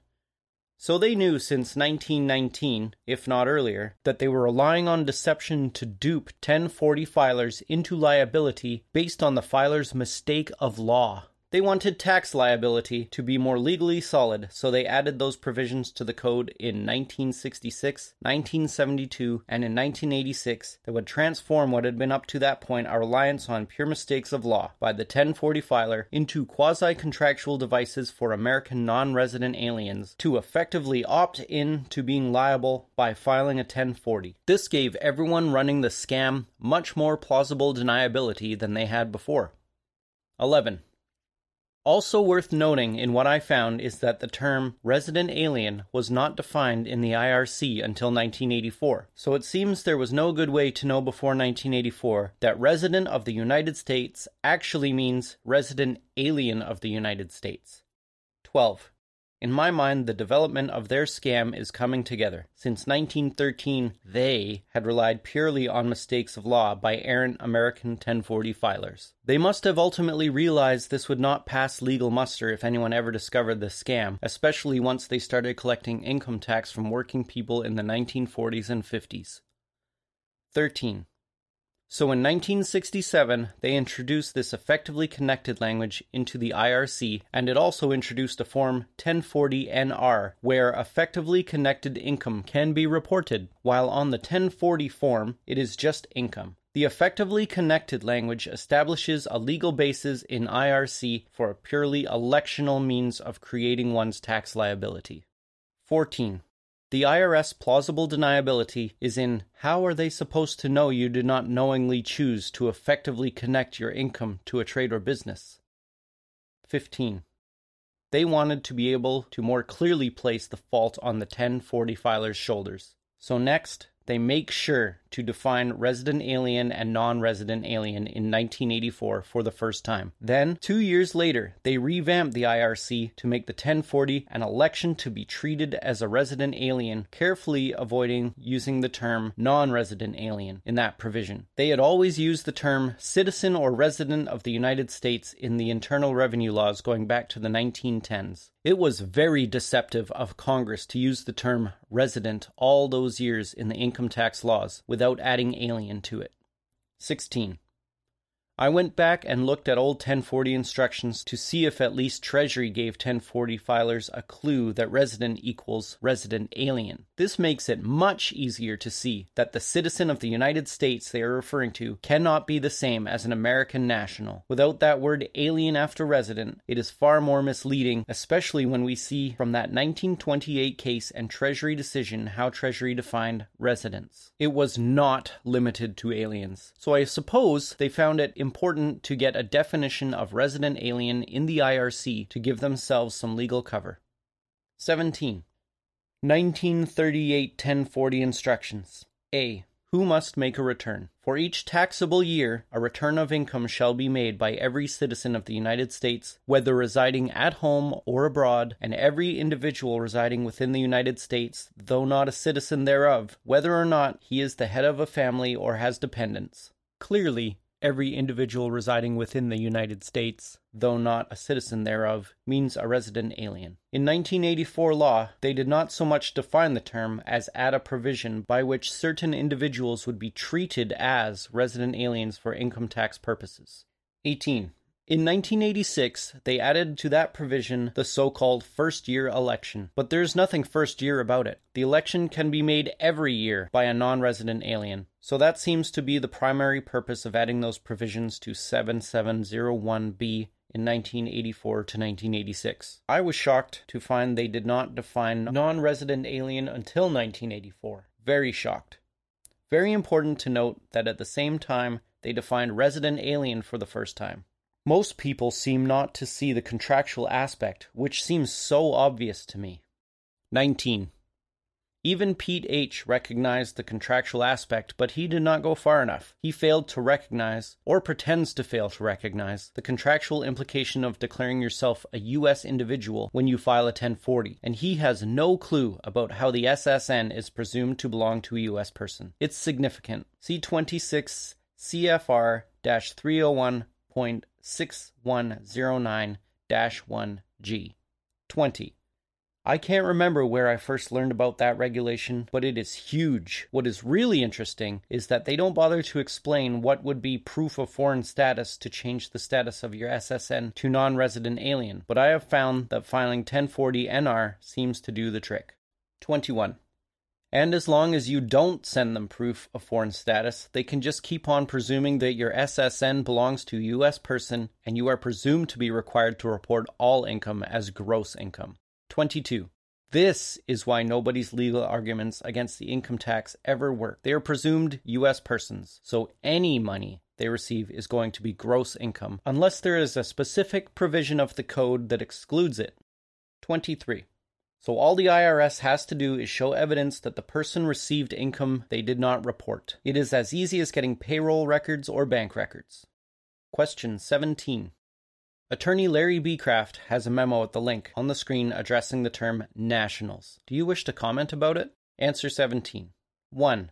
So they knew since 1919, if not earlier, that they were relying on deception to dupe 1040 filers into liability based on the filer's mistake of law. They wanted tax liability to be more legally solid, so they added those provisions to the code in 1966, 1972, and in 1986 that would transform what had been up to that point a reliance on pure mistakes of law by the 1040 filer into quasi-contractual devices for American non-resident aliens to effectively opt in to being liable by filing a 1040. This gave everyone running the scam much more plausible deniability than they had before. 11. Also worth noting in what I found is that the term resident alien was not defined in the IRC until 1984, so it seems there was no good way to know before 1984 that resident of the United States actually means resident alien of the United States. 12. In my mind, the development of their scam is coming together. Since 1913, they had relied purely on mistakes of law by errant American 1040 filers. They must have ultimately realized this would not pass legal muster if anyone ever discovered the scam, especially once they started collecting income tax from working people in the 1940s and 50s. 13. So in 1967, they introduced this effectively connected language into the IRC, and it also introduced a form 1040-NR, where effectively connected income can be reported, while on the 1040 form, it is just income. The effectively connected language establishes a legal basis in IRC for a purely electional means of creating one's tax liability. 14. The IRS plausible deniability is in how are they supposed to know you did not knowingly choose to effectively connect your income to a trade or business. 15. They wanted to be able to more clearly place the fault on the 1040 filer's shoulders. So next, they make sure to define resident alien and non-resident alien in 1984 for the first time. Then, 2 years later, they revamped the IRC to make the 1040 an election to be treated as a resident alien, carefully avoiding using the term non-resident alien in that provision. They had always used the term citizen or resident of the United States in the internal revenue laws going back to the 1910s. It was very deceptive of Congress to use the term resident all those years in the income tax laws without adding alien to it. 16. I went back and looked at old 1040 instructions to see if at least Treasury gave 1040 filers a clue that resident equals resident alien. This makes it much easier to see that the citizen of the United States they are referring to cannot be the same as an American national. Without that word alien after resident, it is far more misleading, especially when we see from that 1928 case and Treasury decision how Treasury defined residence. It was not limited to aliens. So I suppose they found it important to get a definition of resident alien in the IRC to give themselves some legal cover. 17. 1938 1040 Instructions. A. Who must make a return? For each taxable year, a return of income shall be made by every citizen of the United States, whether residing at home or abroad, and every individual residing within the United States, though not a citizen thereof, whether or not he is the head of a family or has dependents. Clearly, every individual residing within the United States, though not a citizen thereof, means a resident alien. In 1984 law, they did not so much define the term as add a provision by which certain individuals would be treated as resident aliens for income tax purposes. 18. In 1986, they added to that provision the so-called first-year election. But there's nothing first-year about it. The election can be made every year by a non-resident alien. So that seems to be the primary purpose of adding those provisions to 7701B in 1984 to 1986. I was shocked to find they did not define non-resident alien until 1984. Very shocked. Very important to note that at the same time, they defined resident alien for the first time. Most people seem not to see the contractual aspect, which seems so obvious to me. 19. Even Pete H. recognized the contractual aspect, but he did not go far enough. He failed to recognize, or pretends to fail to recognize, the contractual implication of declaring yourself a U.S. individual when you file a 1040, and he has no clue about how the SSN is presumed to belong to a U.S. person. It's significant. See 26 CFR-301.1. 6109-1G. 20. I can't remember where I first learned about that regulation, but it is huge. What is really interesting is that they don't bother to explain what would be proof of foreign status to change the status of your SSN to non-resident alien, but I have found that filing 1040 NR seems to do the trick. 21. And as long as you don't send them proof of foreign status, they can just keep on presuming that your SSN belongs to a U.S. person and you are presumed to be required to report all income as gross income. 22. This is why nobody's legal arguments against the income tax ever work. They are presumed U.S. persons, so any money they receive is going to be gross income, unless there is a specific provision of the code that excludes it. 23. So all the IRS has to do is show evidence that the person received income they did not report. It is as easy as getting payroll records or bank records. Question 17. Attorney Larry Becraft has a memo at the link on the screen addressing the term nationals. Do you wish to comment about it? Answer 17. 1.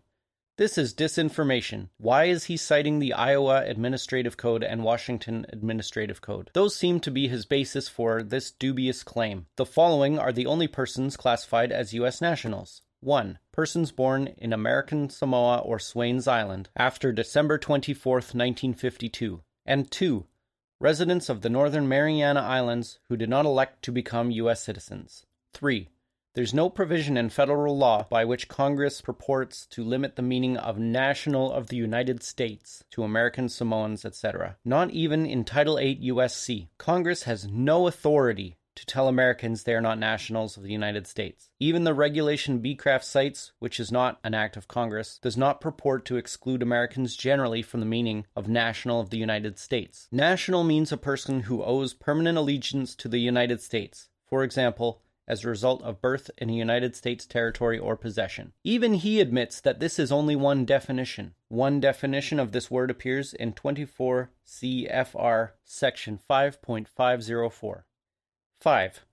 This is disinformation. Why is he citing the Iowa Administrative Code and Washington Administrative Code? Those seem to be his basis for this dubious claim. The following are the only persons classified as U.S. nationals. 1. Persons born in American Samoa or Swains Island after December 24, 1952. And 2. Residents of the Northern Mariana Islands who did not elect to become U.S. citizens. 3. There's no provision in federal law by which Congress purports to limit the meaning of national of the United States to American Samoans, etc. Not even in Title 8 U.S.C. Congress has no authority to tell Americans they are not nationals of the United States. Even the regulation Becraft cites, which is not an act of Congress, does not purport to exclude Americans generally from the meaning of national of the United States. National means a person who owes permanent allegiance to the United States. For example, as a result of birth in a United States territory or possession. Even he admits that this is only one definition. One definition of this word appears in 24 CFR section 5.504. 5.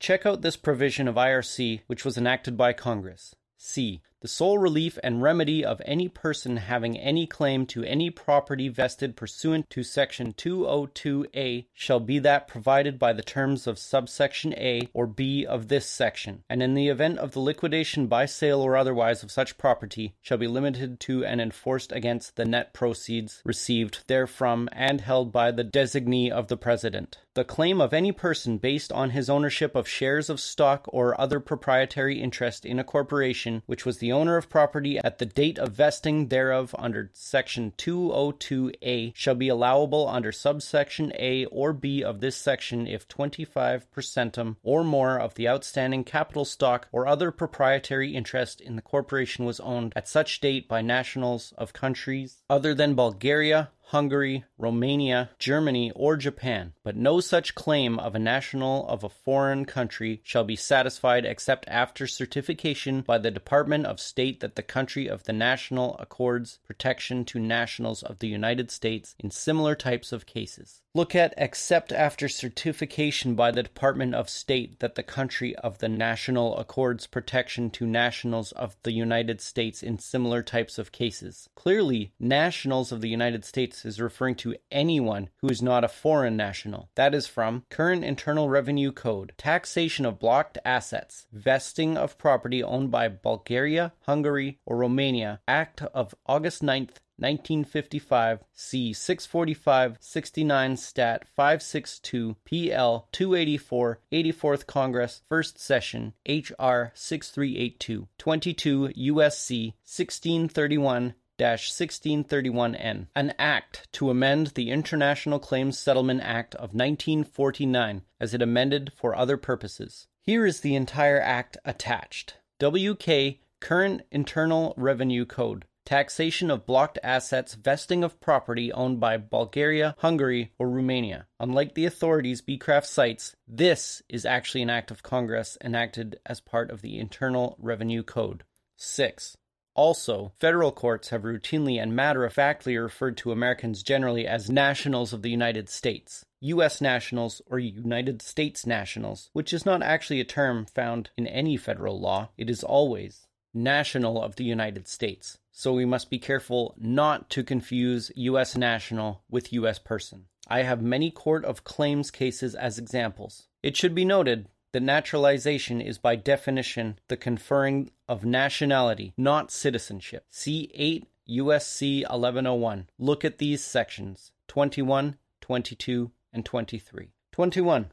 Check out this provision of IRC, which was enacted by Congress. C. The sole relief and remedy of any person having any claim to any property vested pursuant to Section 202A shall be that provided by the terms of subsection A or B of this section, and in the event of the liquidation by sale or otherwise of such property shall be limited to and enforced against the net proceeds received therefrom and held by the designee of the President. The claim of any person based on his ownership of shares of stock or other proprietary interest in a corporation which was the owner of property at the date of vesting thereof under Section 202A shall be allowable under subsection A or B of this section if 25% or more of the outstanding capital stock or other proprietary interest in the corporation was owned at such date by nationals of countries other than Bulgaria, Hungary, Romania, Germany, or Japan, but no such claim of a national of a foreign country shall be satisfied except after certification by the Department of State that the country of the national accords protection to nationals of the United States in similar types of cases. Look at except after certification by the Department of State that the country of the national accords protection to nationals of the United States in similar types of cases. Clearly, nationals of the United States status is referring to anyone who is not a foreign national. That is from Current Internal Revenue Code, Taxation of Blocked Assets, Vesting of Property Owned by Bulgaria, Hungary, or Romania, Act of August 9th, 1955, C. 645-69 Stat 562 PL 284, 84th Congress, 1st Session, H.R. 6382, 22 U.S.C. 1631. 1631N, an act to amend the International Claims Settlement Act of 1949 as it amended for other purposes. Here is the entire act attached. WK Current Internal Revenue Code, Taxation of Blocked Assets, Vesting of Property Owned by Bulgaria, Hungary, or Romania. Unlike the authorities Becraft cites, this is actually an act of Congress enacted as part of the Internal Revenue Code. 6. Also, federal courts have routinely and matter-of-factly referred to Americans generally as nationals of the United States, U.S. nationals, or United States nationals, which is not actually a term found in any federal law. It is always national of the United States. So we must be careful not to confuse U.S. national with U.S. person. I have many court of claims cases as examples. It should be noted that naturalization is by definition the conferring of nationality, not citizenship. See 8 U.S.C. 1101. Look at these sections, 21, 22, and 23. 21.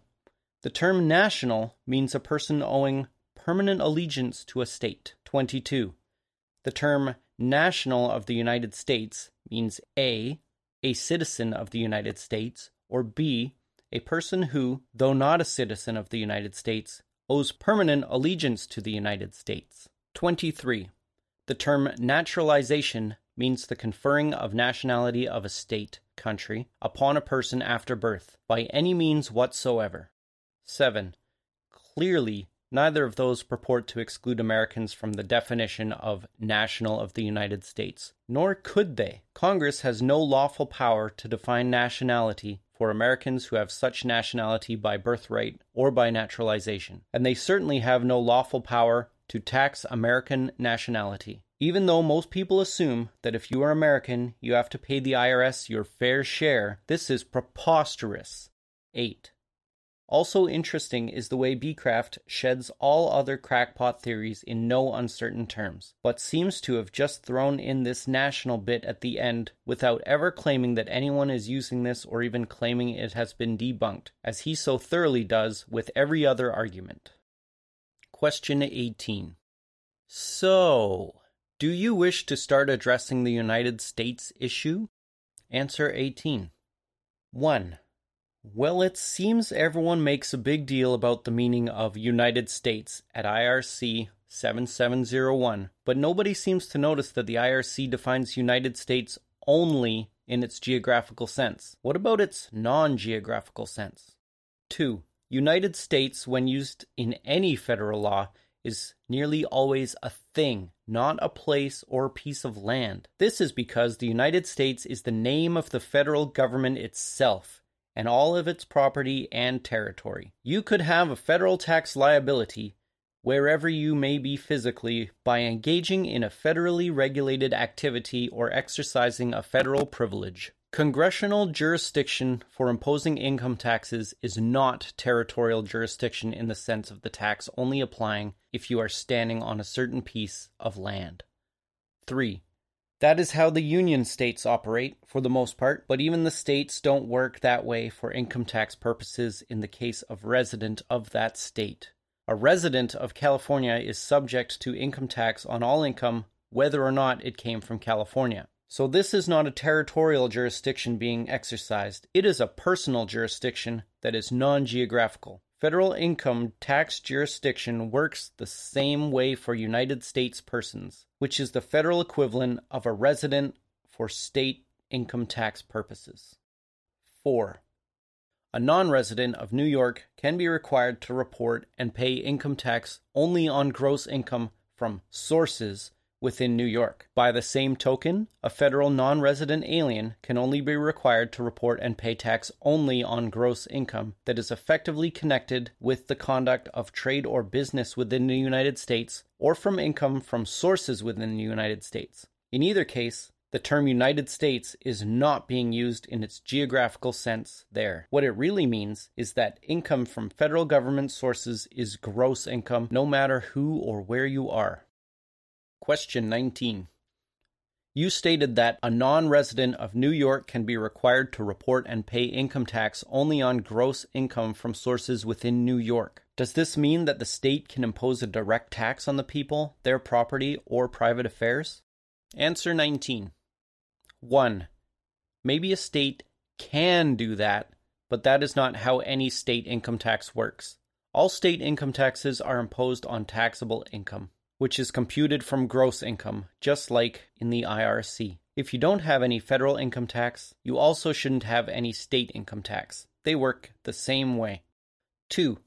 The term national means a person owing permanent allegiance to a state. 22. The term national of the United States means a citizen of the United States, or b, a person who, though not a citizen of the United States, owes permanent allegiance to the United States. 23. The term naturalization means the conferring of nationality of a state, country, upon a person after birth, by any means whatsoever. 7. Clearly, neither of those purport to exclude Americans from the definition of national of the United States, nor could they. Congress has no lawful power to define nationality for Americans who have such nationality by birthright or by naturalization, and they certainly have no lawful power to tax American nationality. Even though most people assume that if you are American, you have to pay the IRS your fair share, this is preposterous. 8. Also interesting is the way Becraft sheds all other crackpot theories in no uncertain terms, but seems to have just thrown in this national bit at the end without ever claiming that anyone is using this or even claiming it has been debunked, as he so thoroughly does with every other argument. Question 18. So, do you wish to start addressing the United States issue? Answer 18. 1. Well, it seems everyone makes a big deal about the meaning of United States at IRC 7701, but nobody seems to notice that the IRC defines United States only in its geographical sense. What about its non-geographical sense? 2. United States, when used in any federal law, is nearly always a thing, not a place or piece of land. This is because the United States is the name of the federal government itself, and all of its property and territory. You could have a federal tax liability wherever you may be physically by engaging in a federally regulated activity or exercising a federal privilege. Congressional jurisdiction for imposing income taxes is not territorial jurisdiction in the sense of the tax only applying if you are standing on a certain piece of land. 3. That is how the Union states operate, for the most part, but even the states don't work that way for income tax purposes in the case of resident of that state. A resident of California is subject to income tax on all income, whether or not it came from California. So this is not a territorial jurisdiction being exercised. It is a personal jurisdiction that is non-geographical. Federal income tax jurisdiction works the same way for United States persons, which is the federal equivalent of a resident for state income tax purposes. 4. A non-resident of New York can be required to report and pay income tax only on gross income from sources within New York. By the same token, a federal non-resident alien can only be required to report and pay tax only on gross income that is effectively connected with the conduct of trade or business within the United States or from income from sources within the United States. In either case, The term United States is not being used in its geographical sense there. What it really means is that income from federal government sources is gross income, no matter who or where you are. Question 19. You stated that a non-resident of New York can be required to report and pay income tax only on gross income from sources within New York. Does this mean that the state can impose a direct tax on the people, their property, or private affairs? Answer 19. 1. Maybe a state can do that, but that is not how any state income tax works. All state income taxes are imposed on taxable income, which is computed from gross income, just like in the IRC. If you don't have any federal income tax, you also shouldn't have any state income tax. They work the same way. 2.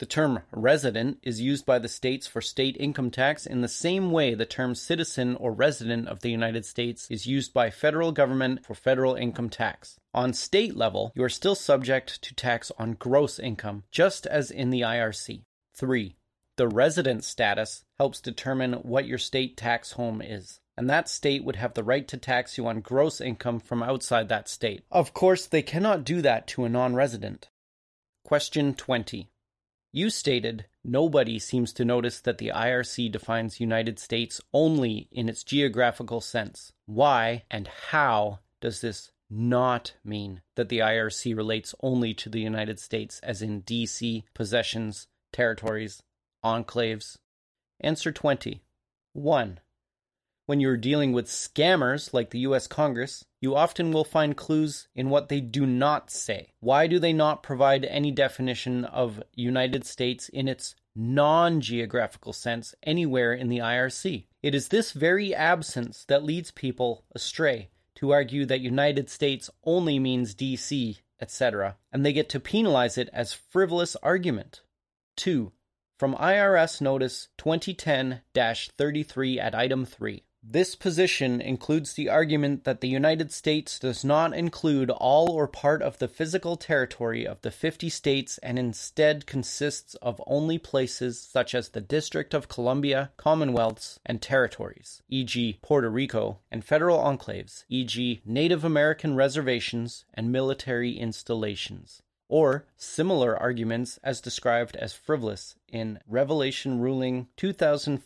The term resident is used by the states for state income tax in the same way the term citizen or resident of the United States is used by federal government for federal income tax. On state level, you are still subject to tax on gross income, just as in the IRC. 3. The resident status helps determine what your state tax home is, and that state would have the right to tax you on gross income from outside that state. Of course, they cannot do that to a non-resident. Question 20. You stated, nobody seems to notice that the IRC defines United States only in its geographical sense. Why and how does this not mean that the IRC relates only to the United States, as in DC, possessions, territories, enclaves? Answer 20. 1. When you're dealing with scammers like the U.S. Congress, you often will find clues in what they do not say. Why do they not provide any definition of United States in its non-geographical sense anywhere in the IRC? It is this very absence that leads people astray to argue that United States only means D.C., etc., and they get to penalize it as frivolous argument. 2. From IRS Notice 2010-33 at Item 3. This position includes the argument that the United States does not include all or part of the physical territory of the 50 states and instead consists of only places such as the District of Columbia, Commonwealths, and territories, e.g. Puerto Rico, and federal enclaves, e.g. Native American reservations and military installations, or similar arguments as described as frivolous in Revelation Ruling 2004-28,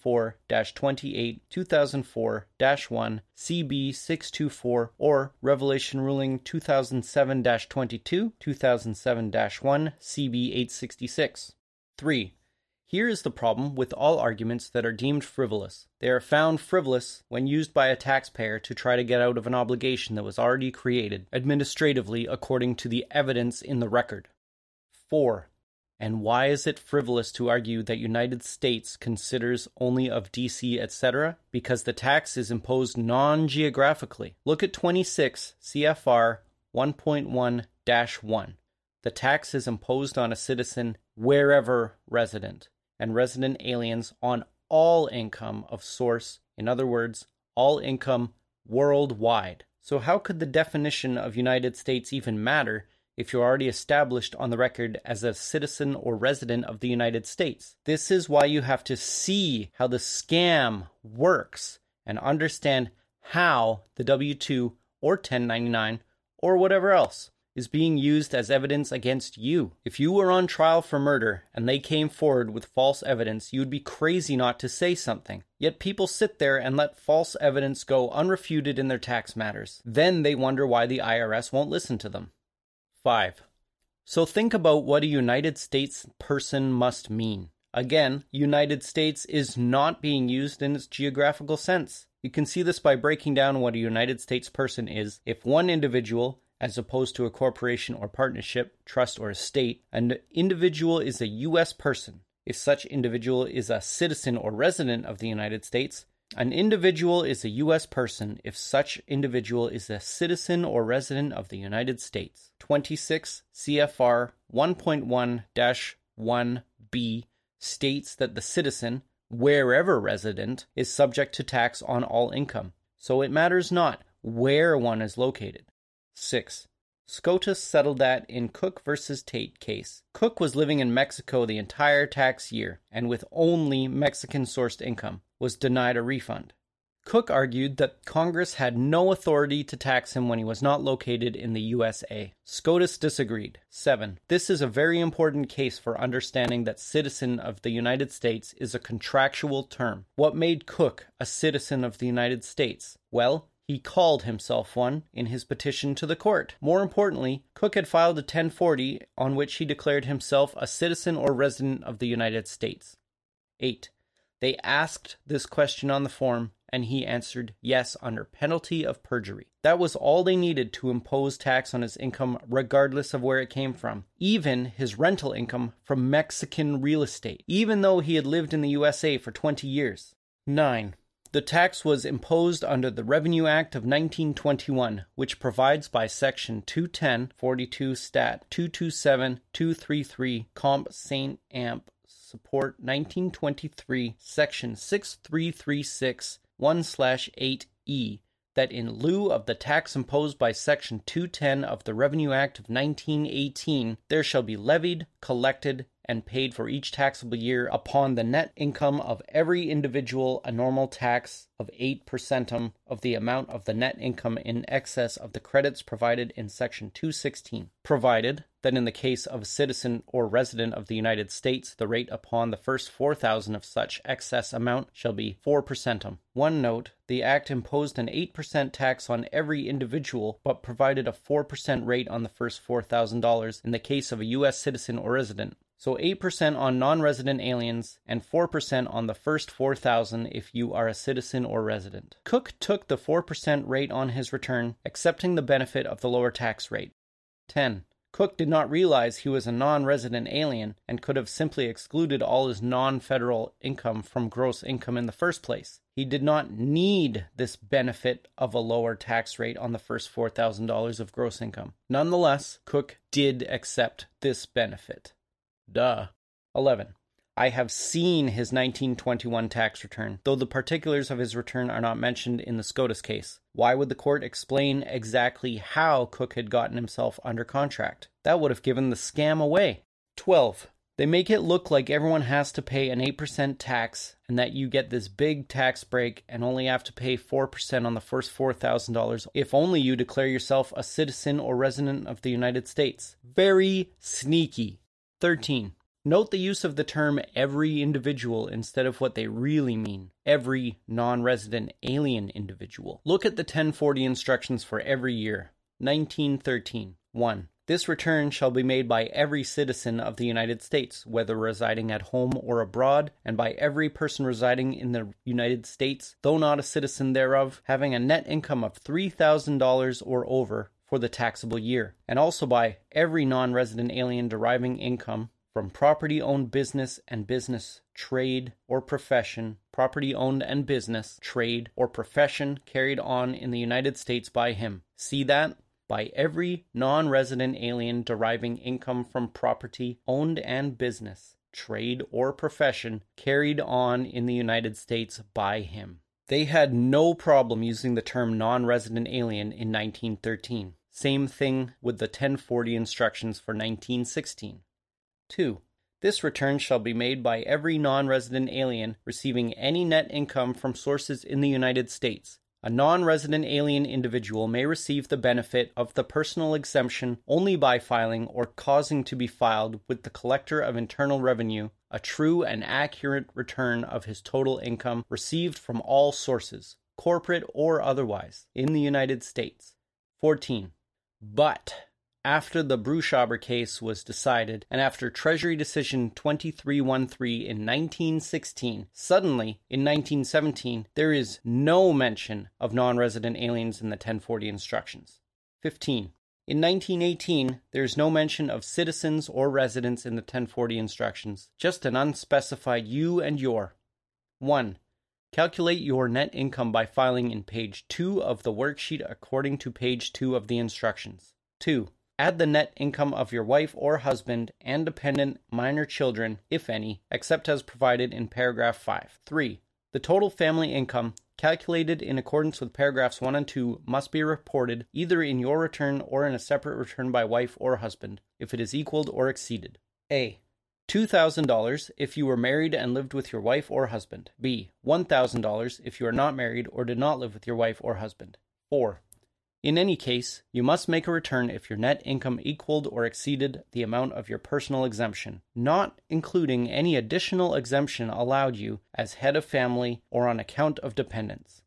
2004-1, CB 624, or Revelation Ruling 2007-22, 2007-1, CB 866. 3. Here is the problem with all arguments that are deemed frivolous. They are found frivolous when used by a taxpayer to try to get out of an obligation that was already created administratively according to the evidence in the record. 4. And why is it frivolous to argue that United States considers only of D.C., etc.? Because the tax is imposed non-geographically. Look at 26 CFR 1.1-1. The tax is imposed on a citizen wherever resident, and resident aliens on all income of source, in other words, all income worldwide. So how could the definition of United States even matter if you're already established on the record as a citizen or resident of the United States? This is why you have to see how the scam works and understand how the W-2 or 1099 or whatever else is being used as evidence against you. If you were on trial for murder and they came forward with false evidence, you'd be crazy not to say something. Yet people sit there and let false evidence go unrefuted in their tax matters. Then they wonder why the IRS won't listen to them. 5. So think about what a United States person must mean. Again, United States is not being used in its geographical sense. You can see this by breaking down what a United States person is if one individual, as opposed to a corporation or partnership, trust or estate. An individual is a U.S. person. If such individual is a citizen or resident of the United States, an individual is a U.S. person if such individual is a citizen or resident of the United States. 26 CFR 1.1-1B states that the citizen, wherever resident, is subject to tax on all income, so it matters not where one is located. 6. SCOTUS settled that in Cook versus Tate case. Cook was living in Mexico the entire tax year and with only Mexican-sourced income was denied a refund. Cook argued that Congress had no authority to tax him when he was not located in the USA. Scotus disagreed. 7. This is a very important case for understanding that citizen of the United States is a contractual term. What made Cook a citizen of the United States? Well, he called himself one in his petition to the court. More importantly, Cook had filed a 1040 on which he declared himself a citizen or resident of the United States. 8. They asked this question on the form, and he answered yes under penalty of perjury. That was all they needed to impose tax on his income, regardless of where it came from, even his rental income from Mexican real estate, even though he had lived in the USA for 20 years. 9. The tax was imposed under the Revenue Act of 1921, which provides by Section 210, 42 Stat. 227, 233, Comp. Saint Amp. Support 1923, Section 6336, 1/8E, that in lieu of the tax imposed by Section 210 of the Revenue Act of 1918, there shall be levied, collected, and paid for each taxable year upon the net income of every individual a normal tax of 8% of the amount of the net income in excess of the credits provided in Section 216, provided that in the case of a citizen or resident of the United States, the rate upon the first 4,000 of such excess amount shall be 4%. One note, the Act imposed an 8% tax on every individual, but provided a 4% rate on the first $4,000 in the case of a U.S. citizen or resident. So 8% on non-resident aliens and 4% on the first 4,000 if you are a citizen or resident. Cook took the 4% rate on his return, accepting the benefit of the lower tax rate. 10. Cook did not realize he was a non-resident alien and could have simply excluded all his non-federal income from gross income in the first place. He did not need this benefit of a lower tax rate on the first $4,000 of gross income. Nonetheless, Cook did accept this benefit. Duh. 11. I have seen his 1921 tax return, though the particulars of his return are not mentioned in the SCOTUS case. Why would the court explain exactly how Cook had gotten himself under contract? That would have given the scam away. 12. They make it look like everyone has to pay an 8% tax and that you get this big tax break and only have to pay 4% on the first $4,000 if only you declare yourself a citizen or resident of the United States. Very sneaky. 13. Note the use of the term every individual instead of what they really mean, every non-resident alien individual. Look at the 1040 instructions for every year. 1913. 1. This return shall be made by every citizen of the United States, whether residing at home or abroad, and by every person residing in the United States, though not a citizen thereof, having a net income of $3,000 or over for the taxable year, and also by every non-resident alien deriving income from property owned business and business trade or profession, property owned and business trade or profession carried on in the United States by him. See that? By every non-resident alien deriving income from property owned and business trade or profession carried on in the United States by him. They had no problem using the term non-resident alien in 1913. Same thing with the 1040 instructions for 1916. 2. This return shall be made by every non-resident alien receiving any net income from sources in the United States. A non-resident alien individual may receive the benefit of the personal exemption only by filing or causing to be filed with the Collector of Internal Revenue a true and accurate return of his total income received from all sources, corporate or otherwise, in the United States. 14. But after the Brushaber case was decided, and after Treasury Decision 2313 in 1916, suddenly, in 1917, there is no mention of non-resident aliens in the 1040 instructions. 15. In 1918, there is no mention of citizens or residents in the 1040 instructions, just an unspecified you and your. 1. Calculate your net income by filing in page 2 of the worksheet according to page 2 of the instructions. 2. Add the net income of your wife or husband and dependent minor children, if any, except as provided in paragraph 5. 3. The total family income, calculated in accordance with paragraphs 1 and 2, must be reported either in your return or in a separate return by wife or husband, if it is equaled or exceeded. A. $2,000 if you were married and lived with your wife or husband. B. $1,000 if you are not married or did not live with your wife or husband. 4. In any case, you must make a return if your net income equaled or exceeded the amount of your personal exemption, not including any additional exemption allowed you as head of family or on account of dependents.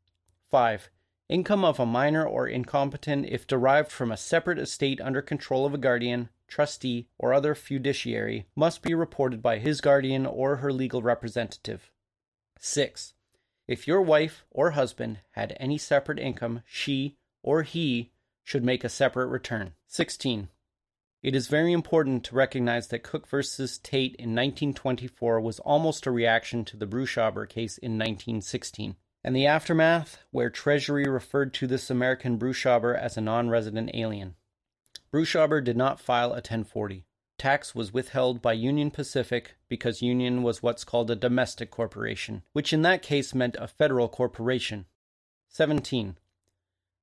5. Income of a minor or incompetent if derived from a separate estate under control of a guardian, trustee, or other fiduciary must be reported by his guardian or her legal representative. 6. If your wife or husband had any separate income, she or he should make a separate return. 16. It is very important to recognize that Cook v. Tate in 1924 was almost a reaction to the Brushaber case in 1916. And the aftermath, where Treasury referred to this American Brushaber as a non-resident alien. Brushaber did not file a 1040. Tax was withheld by Union Pacific because Union was what's called a domestic corporation, which in that case meant a federal corporation. 17.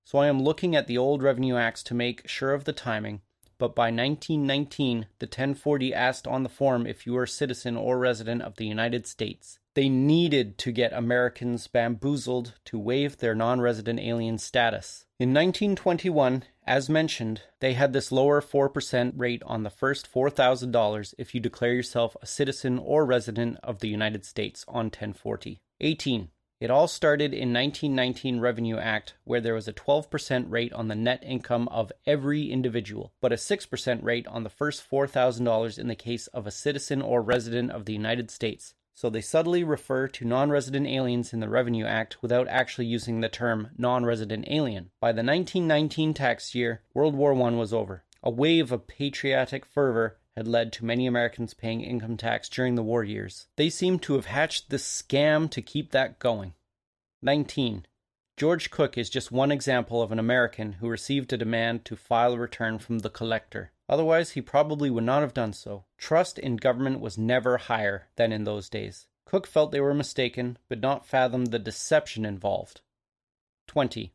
So I am looking at the old Revenue Acts to make sure of the timing, but by 1919, the 1040 asked on the form if you were a citizen or resident of the United States. They needed to get Americans bamboozled to waive their non-resident alien status. In 1921, as mentioned, they had this lower 4% rate on the first $4,000 if you declare yourself a citizen or resident of the United States on 1040. 18. It all started in 1919 Revenue Act, where there was a 12% rate on the net income of every individual, but a 6% rate on the first $4,000 in the case of a citizen or resident of the United States. So they subtly refer to non-resident aliens in the Revenue Act without actually using the term non-resident alien. By the 1919 tax year, World War I was over. A wave of patriotic fervor had led to many Americans paying income tax during the war years. They seem to have hatched this scam to keep that going. 19. George Cook is just one example of an American who received a demand to file a return from the collector. Otherwise, he probably would not have done so. Trust in government was never higher than in those days. Cook felt they were mistaken, but not fathomed the deception involved. 20.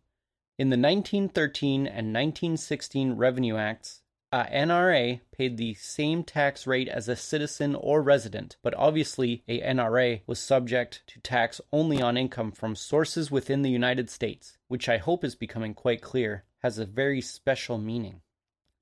In the 1913 and 1916 Revenue Acts, a NRA paid the same tax rate as a citizen or resident, but obviously a NRA was subject to tax only on income from sources within the United States, which I hope is becoming quite clear, has a very special meaning.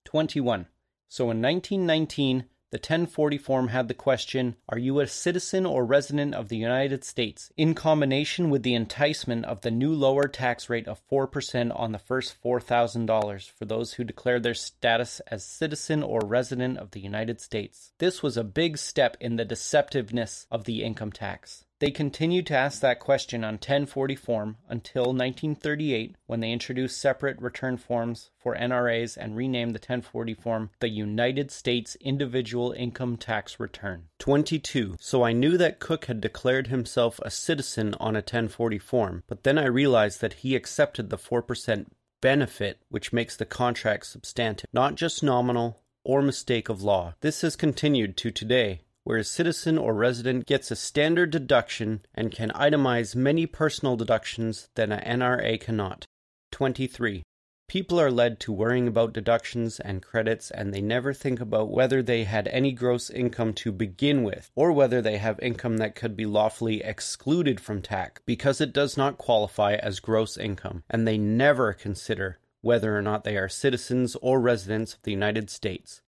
21. So in 1919, the 1040 form had the question, are you a citizen or resident of the United States, in combination with the enticement of the new lower tax rate of 4% on the first $4,000 for those who declared their status as citizen or resident of the United States. This was a big step in the deceptiveness of the income tax. They continued to ask that question on 1040 form until 1938, when they introduced separate return forms for NRAs and renamed the 1040 form the United States Individual Income Tax Return. 22. So I knew that Cook had declared himself a citizen on a 1040 form, but then I realized that he accepted the 4% benefit, which makes the contract substantive, not just nominal or mistake of law. This has continued to today, where a citizen or resident gets a standard deduction and can itemize many personal deductions that an NRA cannot. 23. People are led to worrying about deductions and credits, and they never think about whether they had any gross income to begin with, or whether they have income that could be lawfully excluded from tax, because it does not qualify as gross income, and they never consider whether or not they are citizens or residents of the United States.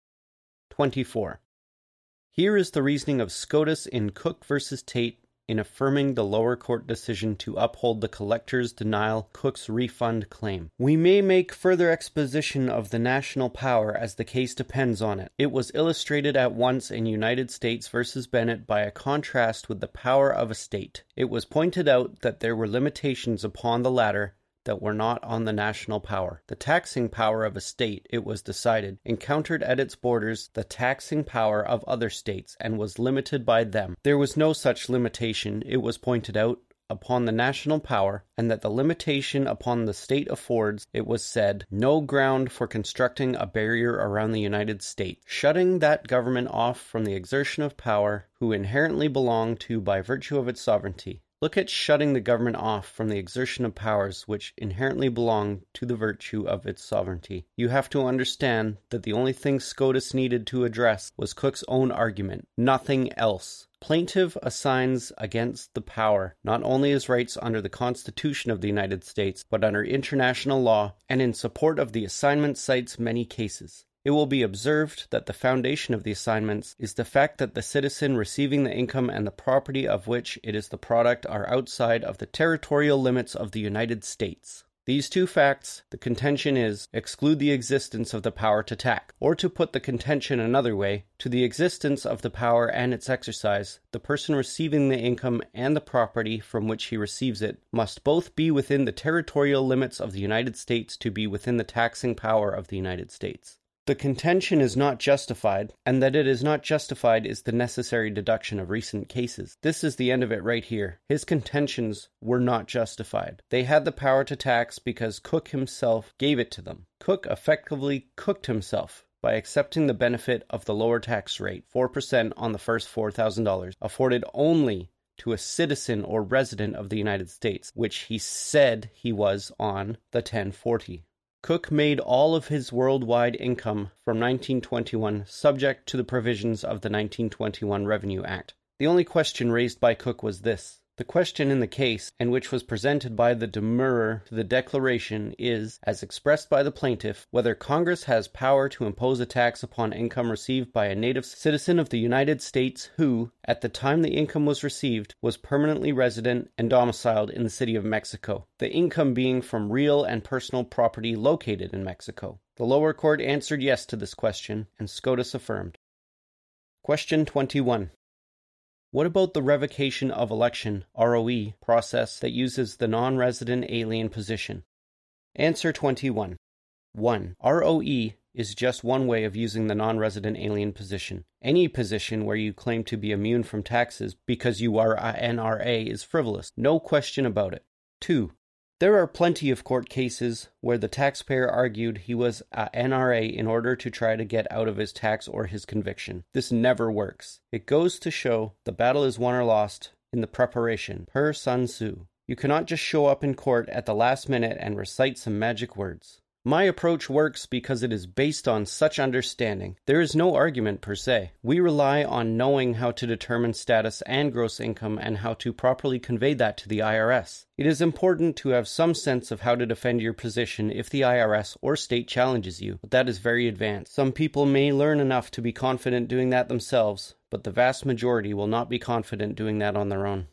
24. Here is the reasoning of SCOTUS in Cook v. Tate in affirming the lower court decision to uphold the collector's denial Cook's refund claim. We may make further exposition of the national power as the case depends on it. It was illustrated at once in United States v. Bennett by a contrast with the power of a state. It was pointed out that there were limitations upon the latter that were not on the national power. The taxing power of a state, it was decided, encountered at its borders the taxing power of other states and was limited by them. There was no such limitation, it was pointed out, upon the national power, and that the limitation upon the state affords, it was said, no ground for constructing a barrier around the United States, shutting that government off from the exertion of power who inherently belong to by virtue of its sovereignty. Look at shutting the government off from the exertion of powers which inherently belong to the virtue of its sovereignty. You have to understand that the only thing SCOTUS needed to address was Cook's own argument, nothing else. Plaintiff assigns against the power not only his rights under the Constitution of the United States, but under international law, and in support of the assignment cites many cases. It will be observed that the foundation of the assignments is the fact that the citizen receiving the income and the property of which it is the product are outside of the territorial limits of the United States. These two facts, the contention is, exclude the existence of the power to tax, or to put the contention another way, to the existence of the power and its exercise, the person receiving the income and the property from which he receives it must both be within the territorial limits of the United States to be within the taxing power of the United States. The contention is not justified, and that it is not justified is the necessary deduction of recent cases. This is the end of it right here. His contentions were not justified. They had the power to tax because Cook himself gave it to them. Cook effectively cooked himself by accepting the benefit of the lower tax rate, 4% on the first $4,000, afforded only to a citizen or resident of the United States, which he said he was on the 1040. Cook made all of his worldwide income from 1921 subject to the provisions of the 1921 Revenue Act. The only question raised by Cook was this. The question in the case, and which was presented by the demurrer to the declaration, is, as expressed by the plaintiff, whether Congress has power to impose a tax upon income received by a native citizen of the United States who, at the time the income was received, was permanently resident and domiciled in the City of Mexico, the income being from real and personal property located in Mexico. The lower court answered yes to this question, and SCOTUS affirmed. Question 21. What about the revocation of election, ROE, process that uses the non-resident alien position? Answer 21. 1. ROE is just one way of using the non-resident alien position. Any position where you claim to be immune from taxes because you are a NRA is frivolous, no question about it. 2. There are plenty of court cases where the taxpayer argued he was a NRA in order to try to get out of his tax or his conviction. This never works. It goes to show the battle is won or lost in the preparation, per Sun Tzu. You cannot just show up in court at the last minute and recite some magic words. My approach works because it is based on such understanding. There is no argument per se. We rely on knowing how to determine status and gross income and how to properly convey that to the IRS. It is important to have some sense of how to defend your position if the IRS or state challenges you, but that is very advanced. Some people may learn enough to be confident doing that themselves, but the vast majority will not be confident doing that on their own.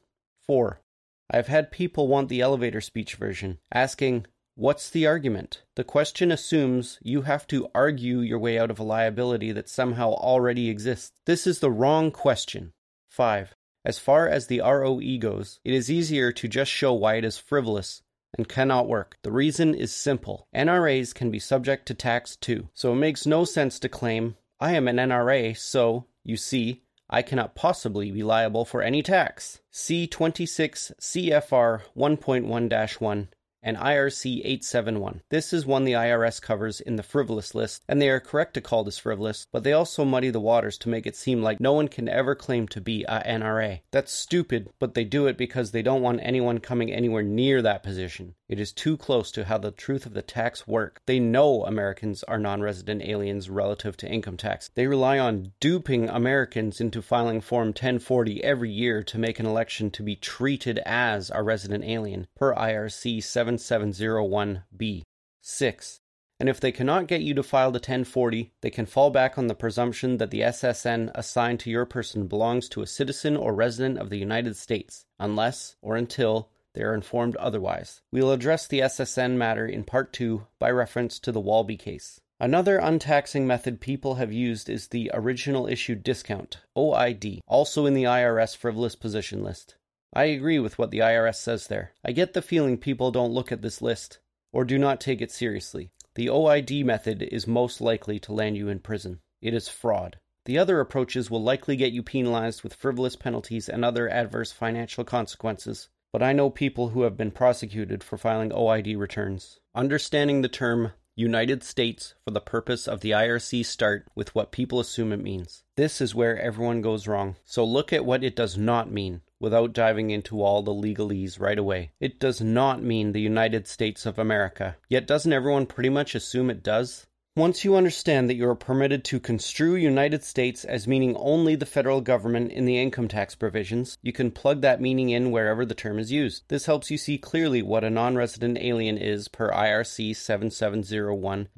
4. I have had people want the elevator speech version, asking, "What's the argument?" The question assumes you have to argue your way out of a liability that somehow already exists. This is the wrong question. 5. As far as the ROE goes, it is easier to just show why it is frivolous and cannot work. The reason is simple. NRAs can be subject to tax too, so it makes no sense to claim, "I am an NRA, so, you see, I cannot possibly be liable for any tax." See 26 CFR 1.1-1. and IRC 871. This is one the IRS covers in the frivolous list, and they are correct to call this frivolous, but they also muddy the waters to make it seem like no one can ever claim to be a NRA. That's stupid, but they do it because they don't want anyone coming anywhere near that position. It is too close to how the truth of the tax work. They know Americans are non-resident aliens relative to income tax. They rely on duping Americans into filing Form 1040 every year to make an election to be treated as a resident alien, per IRC 7701B. 6. And if they cannot get you to file the 1040, they can fall back on the presumption that the SSN assigned to your person belongs to a citizen or resident of the United States, unless or until they are informed otherwise. We will address the SSN matter in Part 2 by reference to the Walby case. Another untaxing method people have used is the Original Issue Discount, OID, also in the IRS frivolous position list. I agree with what the IRS says there. I get the feeling people don't look at this list, or do not take it seriously. The OID method is most likely to land you in prison. It is fraud. The other approaches will likely get you penalized with frivolous penalties and other adverse financial consequences, but I know people who have been prosecuted for filing OID returns. Understanding the term United States for the purpose of the IRC start with what people assume it means. This is where everyone goes wrong. So look at what it does not mean. without diving into all the legalese right away. It does not mean the United States of America. Yet doesn't everyone pretty much assume it does? Once you understand that you are permitted to construe United States as meaning only the federal government in the income tax provisions, you can plug that meaning in wherever the term is used. This helps you see clearly what a non-resident alien is per IRC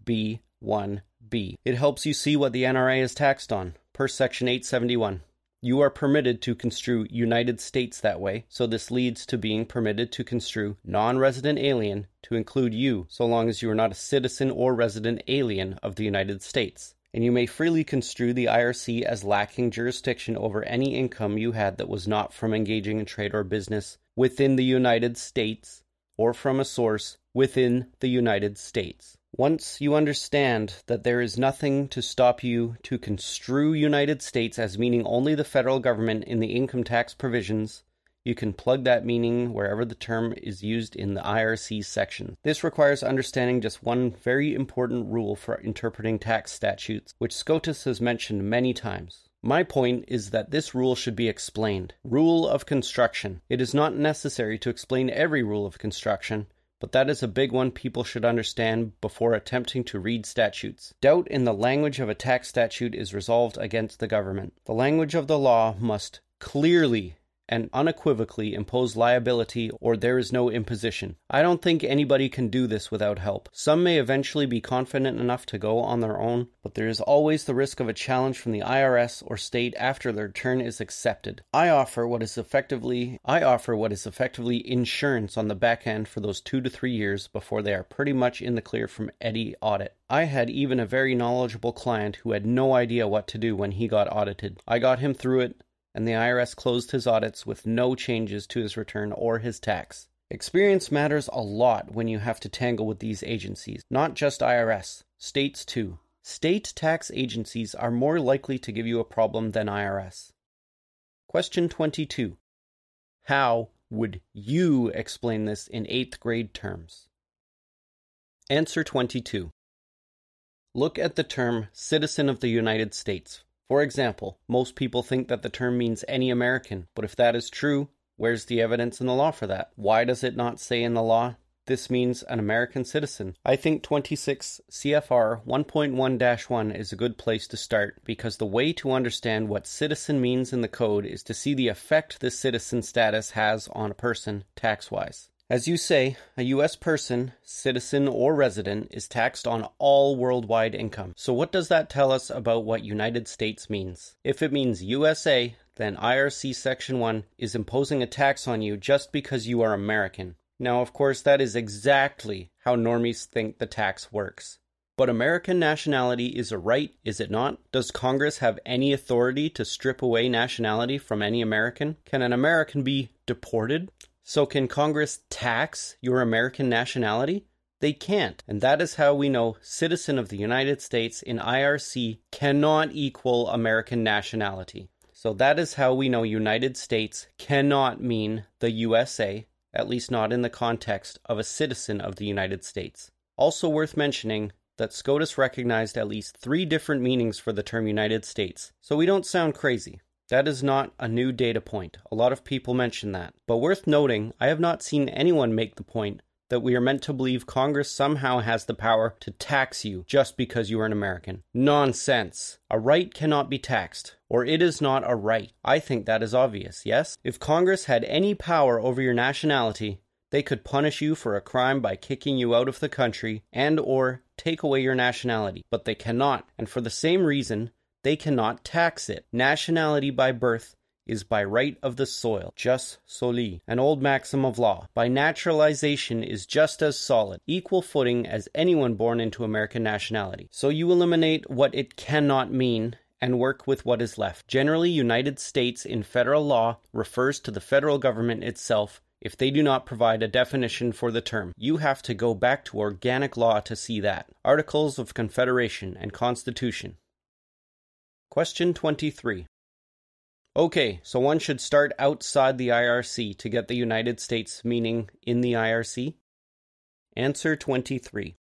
7701B1B. It helps you see what the NRA is taxed on per Section 871. You are permitted to construe United States that way, so this leads to being permitted to construe non-resident alien to include you, so long as you are not a citizen or resident alien of the United States. And you may freely construe the IRC as lacking jurisdiction over any income you had that was not from engaging in trade or business within the United States or from a source within the United States. Once you understand that there is nothing to stop you to construe United States as meaning only the federal government in the income tax provisions, you can plug that meaning wherever the term is used in the IRC section. This requires understanding just one very important rule for interpreting tax statutes, which SCOTUS has mentioned many times. My point is that this rule should be explained. Rule of construction. It is not necessary to explain every rule of construction, but that is a big one people should understand before attempting to read statutes. Doubt in the language of a tax statute is resolved against the government. The language of the law must clearly and unequivocally impose liability, or there is no imposition. I don't think anybody can do this without help. Some may eventually be confident enough to go on their own, but there is always the risk of a challenge from the IRS or state after their return is accepted. I offer what is effectively insurance on the back end for those 2 to 3 years before they are pretty much in the clear from any audit. I had even a very knowledgeable client who had no idea what to do when he got audited. I got him through it, and the IRS closed his audits with no changes to his return or his tax. Experience matters a lot when you have to tangle with these agencies, not just IRS, states too. State tax agencies are more likely to give you a problem than IRS. Question 22. How would you explain this in 8th grade terms? Answer 22. Look at the term citizen of the United States. For example, most people think that the term means any American, but if that is true, where's the evidence in the law for that? Why does it not say in the law, this means an American citizen? I think 26 CFR 1.1-1 is a good place to start, because the way to understand what citizen means in the code is to see the effect this citizen status has on a person tax-wise. As you say, a U.S. person, citizen, or resident is taxed on all worldwide income. So what does that tell us about what United States means? If it means USA, then IRC Section 1 is imposing a tax on you just because you are American. Now, of course, that is exactly how normies think the tax works. But American nationality is a right, is it not? Does Congress have any authority to strip away nationality from any American? Can an American be deported? So can Congress tax your American nationality? They can't. And that is how we know citizen of the United States in IRC cannot equal American nationality. So that is how we know United States cannot mean the USA, at least not in the context of a citizen of the United States. Also worth mentioning that SCOTUS recognized at least 3 different meanings for the term United States, so we don't sound crazy. That is not a new data point. A lot of people mention that. But worth noting, I have not seen anyone make the point that we are meant to believe Congress somehow has the power to tax you just because you are an American. Nonsense. A right cannot be taxed, or it is not a right. I think that is obvious, yes? If Congress had any power over your nationality, they could punish you for a crime by kicking you out of the country and or take away your nationality. But they cannot, and for the same reason, they cannot tax it. Nationality by birth is by right of the soil, jus soli, an old maxim of law. By naturalization is just as solid, equal footing as anyone born into American nationality. So you eliminate what it cannot mean and work with what is left. Generally, United States in federal law refers to the federal government itself if they do not provide a definition for the term. You have to go back to organic law to see that. Articles of Confederation and Constitution. Question 23. Okay, so one should start outside the IRC to get the United States meaning in the IRC? Answer 23.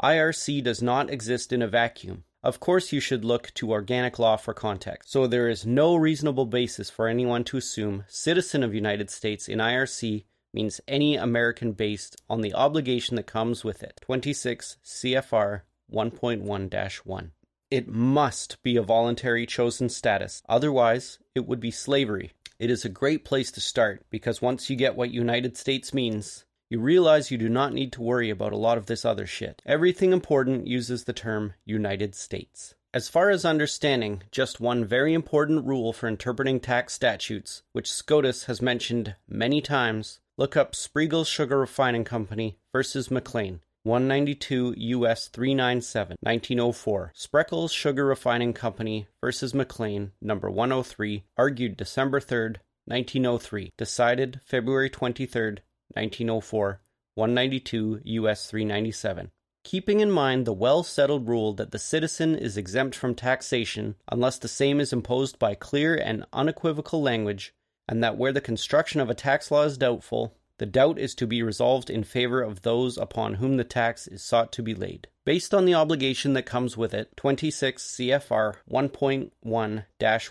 IRC does not exist in a vacuum. Of course, you should look to organic law for context. So there is no reasonable basis for anyone to assume citizen of United States in IRC means any American based on the obligation that comes with it. 26 CFR 1.1-1. It must be a voluntary chosen status. Otherwise, it would be slavery. It is a great place to start because once you get what United States means, you realize you do not need to worry about a lot of this other shit. Everything important uses the term United States. As far as understanding, just one very important rule for interpreting tax statutes, which SCOTUS has mentioned many times, look up Spregel's Sugar Refining Company versus McLean, 192 U.S. 397, 1904. Spregel's Sugar Refining Company versus McLean, number 103, argued December 3rd, 1903, decided February 23rd, 1904, 192 U.S. 397. Keeping in mind the well-settled rule that the citizen is exempt from taxation unless the same is imposed by clear and unequivocal language, and that where the construction of a tax law is doubtful, the doubt is to be resolved in favor of those upon whom the tax is sought to be laid. Based on the obligation that comes with it, 26 CFR 1.1-1,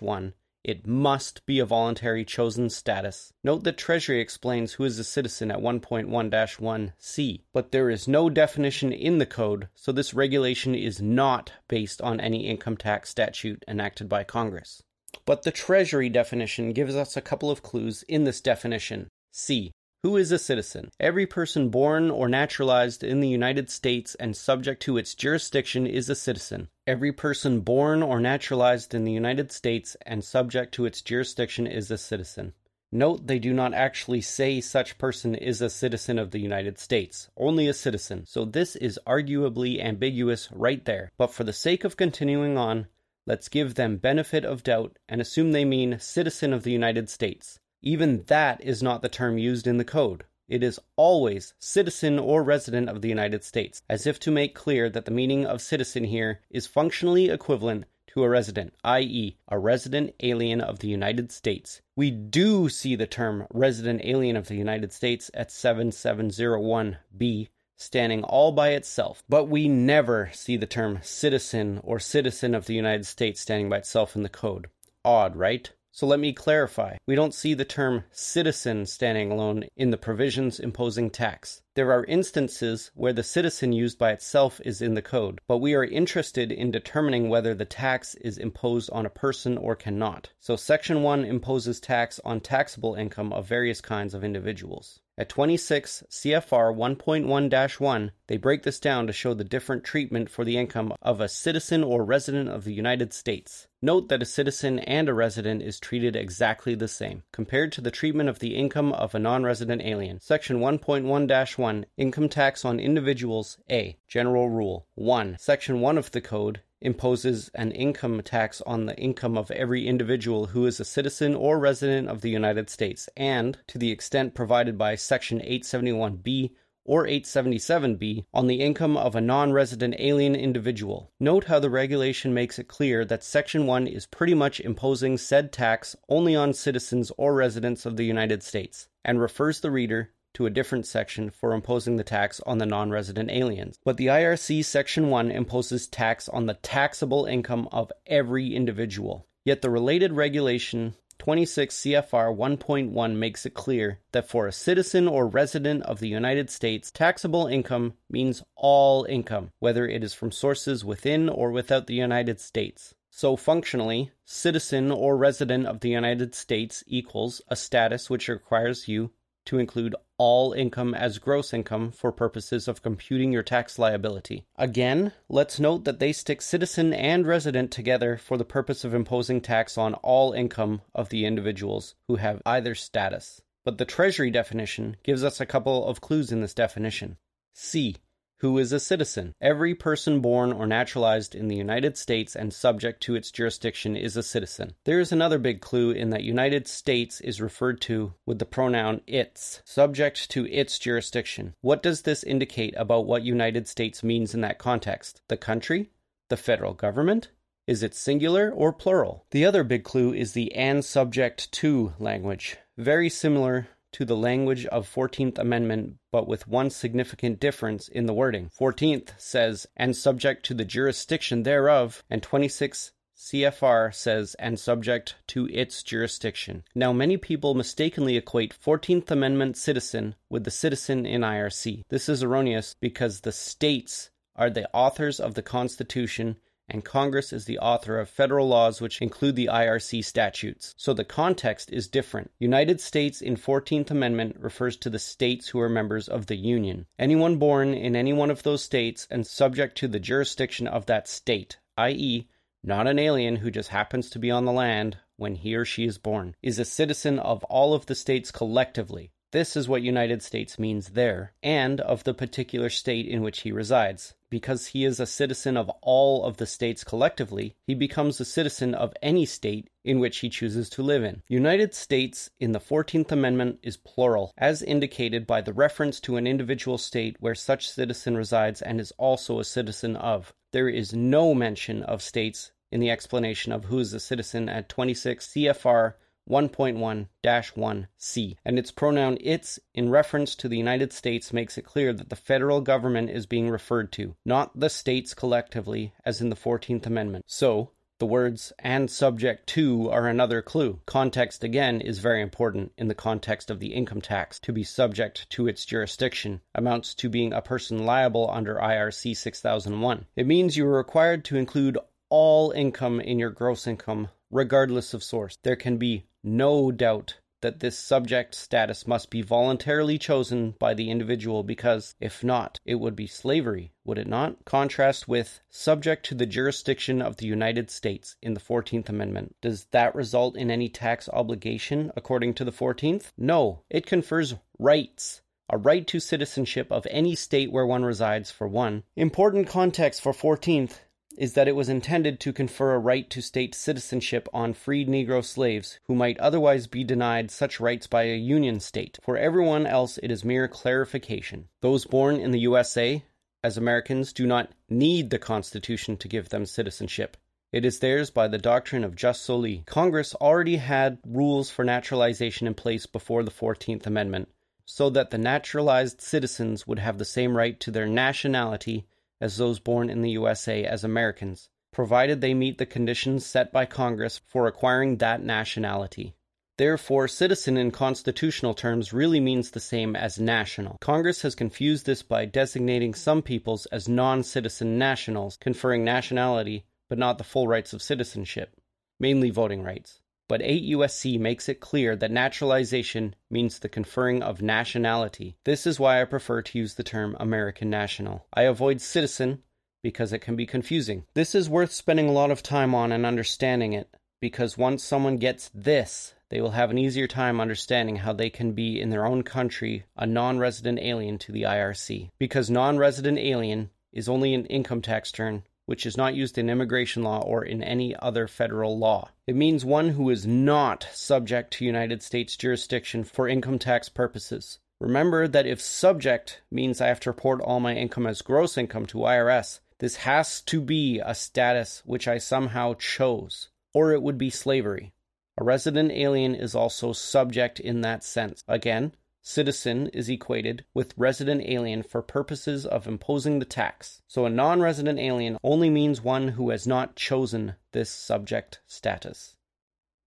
it must be a voluntary chosen status. Note that Treasury explains who is a citizen at 1.1-1C, but there is no definition in the code, so this regulation is not based on any income tax statute enacted by Congress. But the Treasury definition gives us a couple of clues in this definition. C. Who is a citizen? Every person born or naturalized in the United States and subject to its jurisdiction is a citizen. Every person born or naturalized in the United States and subject to its jurisdiction is a citizen. Note they do not actually say such person is a citizen of the United States, only a citizen. So this is arguably ambiguous right there. But for the sake of continuing on, let's give them benefit of doubt and assume they mean citizen of the United States. Even that is not the term used in the code. It is always citizen or resident of the United States, as if to make clear that the meaning of citizen here is functionally equivalent to a resident, i.e., a resident alien of the United States. We do see the term resident alien of the United States at 7701B standing all by itself, but we never see the term citizen or citizen of the United States standing by itself in the code. Odd, right? So let me clarify, we don't see the term citizen standing alone in the provisions imposing tax. There are instances where the citizen used by itself is in the code, but we are interested in determining whether the tax is imposed on a person or cannot. So Section 1 imposes tax on taxable income of various kinds of individuals. At 26 CFR 1.1-1, they break this down to show the different treatment for the income of a citizen or resident of the United States. Note that a citizen and a resident is treated exactly the same, compared to the treatment of the income of a non-resident alien. Section 1.1-1, Income Tax on Individuals, A. General Rule 1. Section 1 of the Code imposes an income tax on the income of every individual who is a citizen or resident of the United States and, to the extent provided by Section 871B or 877B, on the income of a non-resident alien individual. Note how the regulation makes it clear that Section 1 is pretty much imposing said tax only on citizens or residents of the United States and refers the reader to a different section for imposing the tax on the non-resident aliens. But the IRC Section 1 imposes tax on the taxable income of every individual. Yet the related regulation 26 CFR 1.1 makes it clear that for a citizen or resident of the United States, taxable income means all income, whether it is from sources within or without the United States. So functionally, citizen or resident of the United States equals a status which requires you to include all income as gross income for purposes of computing your tax liability. Again, let's note that they stick citizen and resident together for the purpose of imposing tax on all income of the individuals who have either status. But the Treasury definition gives us a couple of clues in this definition. C. Who is a citizen? Every person born or naturalized in the United States and subject to its jurisdiction is a citizen. There is another big clue in that United States is referred to with the pronoun its, subject to its jurisdiction. What does this indicate about what United States means in that context? The country? The federal government? Is it singular or plural? The other big clue is the and subject to language. Very similar to the language of 14th Amendment, but with one significant difference in the wording. 14th says, and subject to the jurisdiction thereof, and 26 CFR says, and subject to its jurisdiction. Now, many people mistakenly equate 14th Amendment citizen with the citizen in IRC. This is erroneous because the states are the authors of the Constitution, and Congress is the author of federal laws which include the IRC statutes. So the context is different. United States in 14th Amendment refers to the states who are members of the Union. Anyone born in any one of those states and subject to the jurisdiction of that state, i.e., not an alien who just happens to be on the land when he or she is born, is a citizen of all of the states collectively. This is what United States means there, and of the particular state in which he resides. Because he is a citizen of all of the states collectively, he becomes a citizen of any state in which he chooses to live in. United States in the 14th Amendment is plural, as indicated by the reference to an individual state where such citizen resides and is also a citizen of. There is no mention of states in the explanation of who is a citizen at 26 CFR 1.1-1C, and its pronoun its in reference to the United States makes it clear that the federal government is being referred to, not the states collectively, as in the 14th Amendment. So, the words and subject to are another clue. Context, again, is very important in the context of the income tax. To be subject to its jurisdiction amounts to being a person liable under IRC 6001. It means you are required to include all income in your gross income, regardless of source. There can be no doubt that this subject status must be voluntarily chosen by the individual, because if not, it would be slavery, would it not? Contrast with subject to the jurisdiction of the United States in the 14th Amendment. Does that result in any tax obligation according to the 14th? No, it confers rights. A right to citizenship of any state where one resides, for one. Important context for 14th is that it was intended to confer a right to state citizenship on freed Negro slaves who might otherwise be denied such rights by a Union state. For everyone else, it is mere clarification. Those born in the USA as Americans do not need the Constitution to give them citizenship. It is theirs by the doctrine of jus soli. Congress already had rules for naturalization in place before the 14th Amendment, so that the naturalized citizens would have the same right to their nationality as those born in the USA as Americans, provided they meet the conditions set by Congress for acquiring that nationality. Therefore, citizen in constitutional terms really means the same as national. Congress has confused this by designating some peoples as non-citizen nationals, conferring nationality but not the full rights of citizenship, mainly voting rights. But 8 U.S.C. makes it clear that naturalization means the conferring of nationality. This is why I prefer to use the term American national. I avoid citizen because it can be confusing. This is worth spending a lot of time on and understanding it, because once someone gets this, they will have an easier time understanding how they can be in their own country a non-resident alien to the IRC. Because non-resident alien is only an income tax term, which is not used in immigration law or in any other federal law. It means one who is not subject to United States jurisdiction for income tax purposes. Remember that if subject means I have to report all my income as gross income to IRS, this has to be a status which I somehow chose, or it would be slavery. A resident alien is also subject in that sense. Again, citizen is equated with resident alien for purposes of imposing the tax. So a non-resident alien only means one who has not chosen this subject status.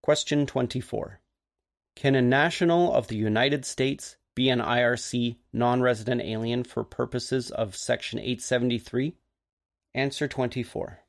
Question 24. Can a national of the United States be an IRC non-resident alien for purposes of Section 873? Answer 24.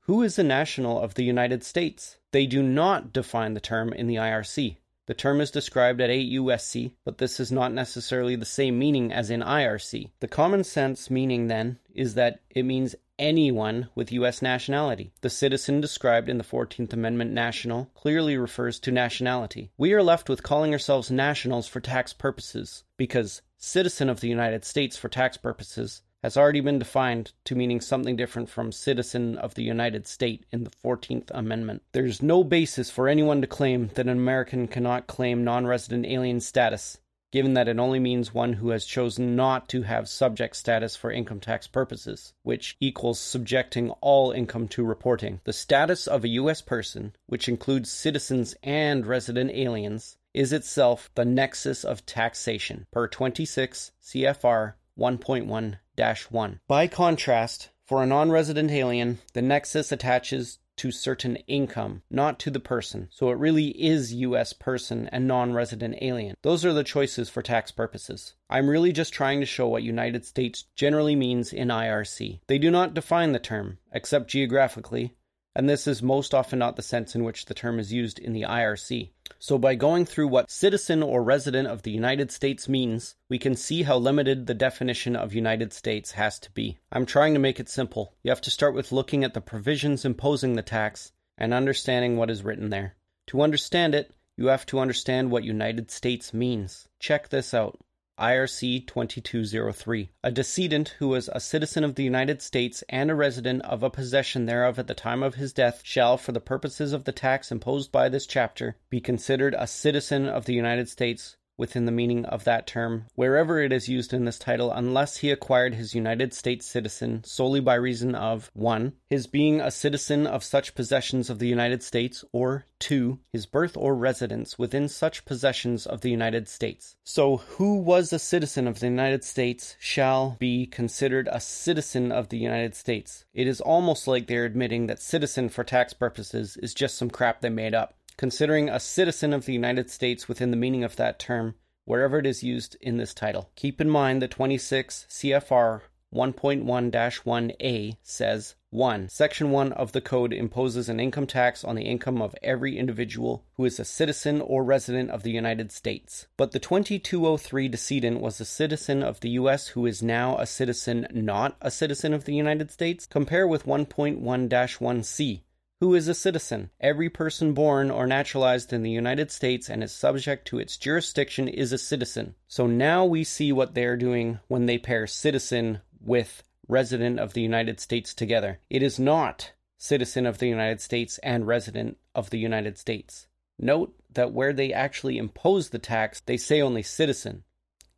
Who is a national of the United States? They do not define the term in the IRC. The term is described at 8 U.S.C., but this is not necessarily the same meaning as in IRC. The common sense meaning, then, is that it means anyone with U.S. nationality. The citizen described in the 14th Amendment national clearly refers to nationality. We are left with calling ourselves nationals for tax purposes, because citizen of the United States for tax purposes has already been defined to meaning something different from citizen of the United States in the 14th Amendment. There's no basis for anyone to claim that an American cannot claim non-resident alien status, given that it only means one who has chosen not to have subject status for income tax purposes, which equals subjecting all income to reporting. The status of a U.S. person, which includes citizens and resident aliens, is itself the nexus of taxation, per 26 CFR 1.1-1. By contrast, for a non-resident alien, the nexus attaches to certain income, not to the person. So it really is U.S. person and non-resident alien. Those are the choices for tax purposes. I'm really just trying to show what United States generally means in IRC. They do not define the term, except geographically, and this is most often not the sense in which the term is used in the IRC. So by going through what citizen or resident of the United States means, we can see how limited the definition of United States has to be. I'm trying to make it simple. You have to start with looking at the provisions imposing the tax and understanding what is written there. To understand it, you have to understand what United States means. Check this out. IRC 2203. A decedent who was a citizen of the United States and a resident of a possession thereof at the time of his death shall, for the purposes of the tax imposed by this chapter, be considered a citizen of the United States within the meaning of that term, wherever it is used in this title, unless he acquired his United States citizen solely by reason of 1. His being a citizen of such possessions of the United States, or 2. His birth or residence within such possessions of the United States. So who was a citizen of the United States shall be considered a citizen of the United States. It is almost like they're admitting that citizen for tax purposes is just some crap they made up. Considering a citizen of the United States within the meaning of that term, wherever it is used in this title. Keep in mind the 26 CFR 1.1-1A says, 1. Section 1 of the Code imposes an income tax on the income of every individual who is a citizen or resident of the United States. But the 2203 decedent was a citizen of the U.S. who is now a citizen, not a citizen of the United States. Compare with 1.1-1C. Who is a citizen? Every person born or naturalized in the United States and is subject to its jurisdiction is a citizen. So now we see what they're doing when they pair citizen with resident of the United States together. It is not citizen of the United States and resident of the United States. Note that where they actually impose the tax, they say only citizen.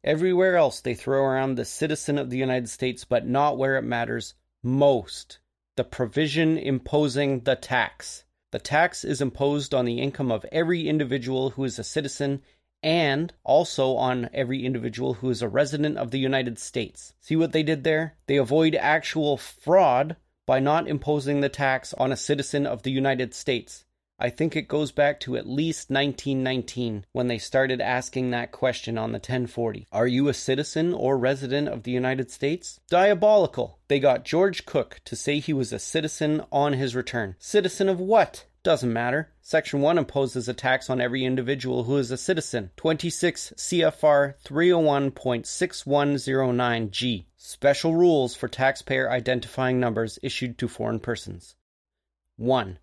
Everywhere else they throw around the citizen of the United States, but not where it matters most. The provision imposing the tax. The tax is imposed on the income of every individual who is a citizen and also on every individual who is a resident of the United States. See what they did there? They avoid actual fraud by not imposing the tax on a citizen of the United States. I think it goes back to at least 1919 when they started asking that question on the 1040. Are you a citizen or resident of the United States? Diabolical. They got George Cook to say he was a citizen on his return. Citizen of what? Doesn't matter. Section 1 imposes a tax on every individual who is a citizen. 26 CFR 301.6109G. Special rules for taxpayer identifying numbers issued to foreign persons. 1.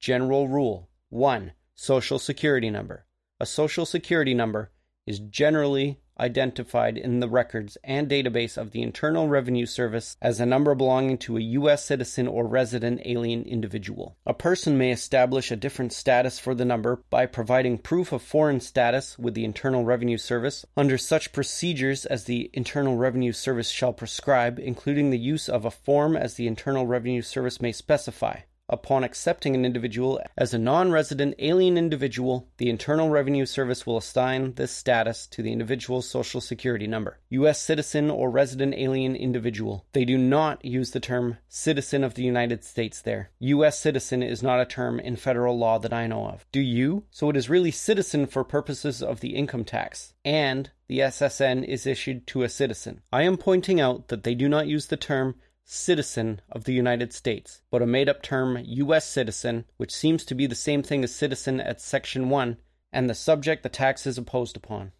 General Rule 1. Social Security Number. A Social Security number is generally identified in the records and database of the Internal Revenue Service as a number belonging to a U.S. citizen or resident alien individual. A person may establish a different status for the number by providing proof of foreign status with the Internal Revenue Service under such procedures as the Internal Revenue Service shall prescribe, including the use of a form as the Internal Revenue Service may specify. Upon accepting an individual as a non-resident alien individual, the Internal Revenue Service will assign this status to the individual's Social Security number. U.S. citizen or resident alien individual. They do not use the term citizen of the United States there. U.S. citizen is not a term in federal law that I know of. Do you? So it is really citizen for purposes of the income tax. And the SSN is issued to a citizen. I am pointing out that they do not use the term citizen of the United States, but a made-up term U.S. citizen, which seems to be the same thing as citizen at Section 1, and the subject the tax is imposed upon.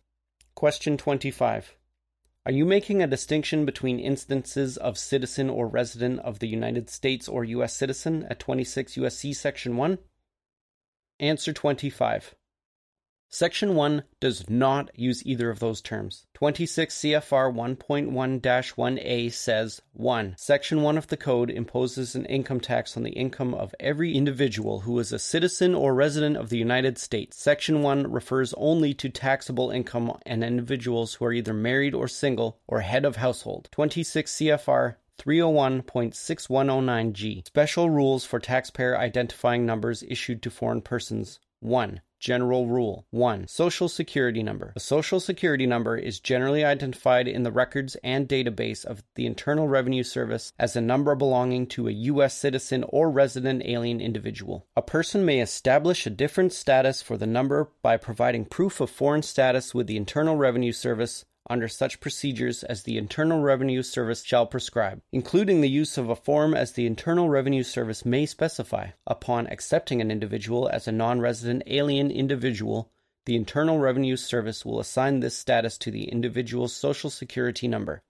Question 25. Are you making a distinction between instances of citizen or resident of the United States or U.S. citizen at 26 U.S.C. Section 1? Answer 25. Section 1 does not use either of those terms. 26 CFR 1.1-1A says, 1. Section 1 of the Code imposes an income tax on the income of every individual who is a citizen or resident of the United States. Section 1 refers only to taxable income and individuals who are either married or single or head of household. 26 CFR 301.6109G. Special rules for taxpayer identifying numbers issued to foreign persons. 1. General rule. 1. Social Security number. A Social Security number is generally identified in the records and database of the Internal Revenue Service as a number belonging to a U.S. citizen or resident alien individual. A person may establish a different status for the number by providing proof of foreign status with the Internal Revenue Service under such procedures as the Internal Revenue Service shall prescribe, including the use of a form as the Internal Revenue Service may specify. Upon accepting an individual as a non-resident alien individual, the Internal Revenue Service will assign this status to the individual's Social Security number.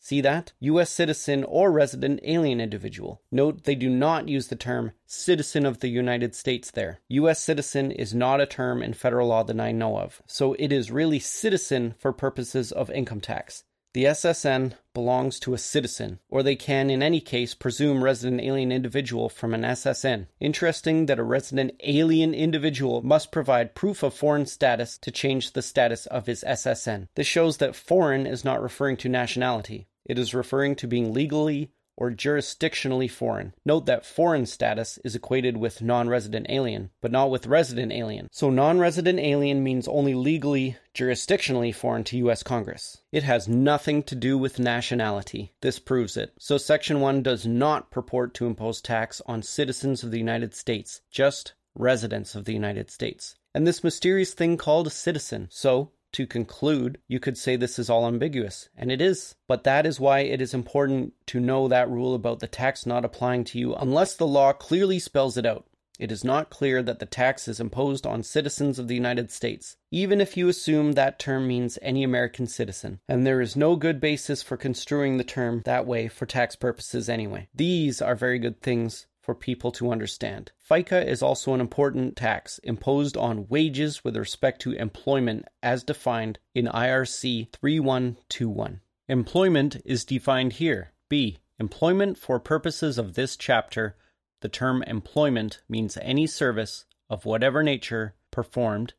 See that? U.S. citizen or resident alien individual. Note they do not use the term citizen of the United States there. U.S. citizen is not a term in federal law that I know of, so it is really citizen for purposes of income tax. The SSN belongs to a citizen, or they can in any case presume resident alien individual from an SSN. Interesting that a resident alien individual must provide proof of foreign status to change the status of his SSN. This shows that foreign is not referring to nationality. It is referring to being legally or jurisdictionally foreign. Note that foreign status is equated with non-resident alien, but not with resident alien. So non-resident alien means only legally, jurisdictionally foreign to U.S. Congress. It has nothing to do with nationality. This proves it. So Section 1 does not purport to impose tax on citizens of the United States, just residents of the United States. And this mysterious thing called a citizen. So, to conclude, you could say this is all ambiguous, and it is. But that is why it is important to know that rule about the tax not applying to you unless the law clearly spells it out. It is not clear that the tax is imposed on citizens of the United States, even if you assume that term means any American citizen. And there is no good basis for construing the term that way for tax purposes anyway. These are very good things for people to understand. FICA is also an important tax imposed on wages with respect to employment as defined in IRC 3121. Employment is defined here. B. Employment for purposes of this chapter. The term employment means any service of whatever nature performed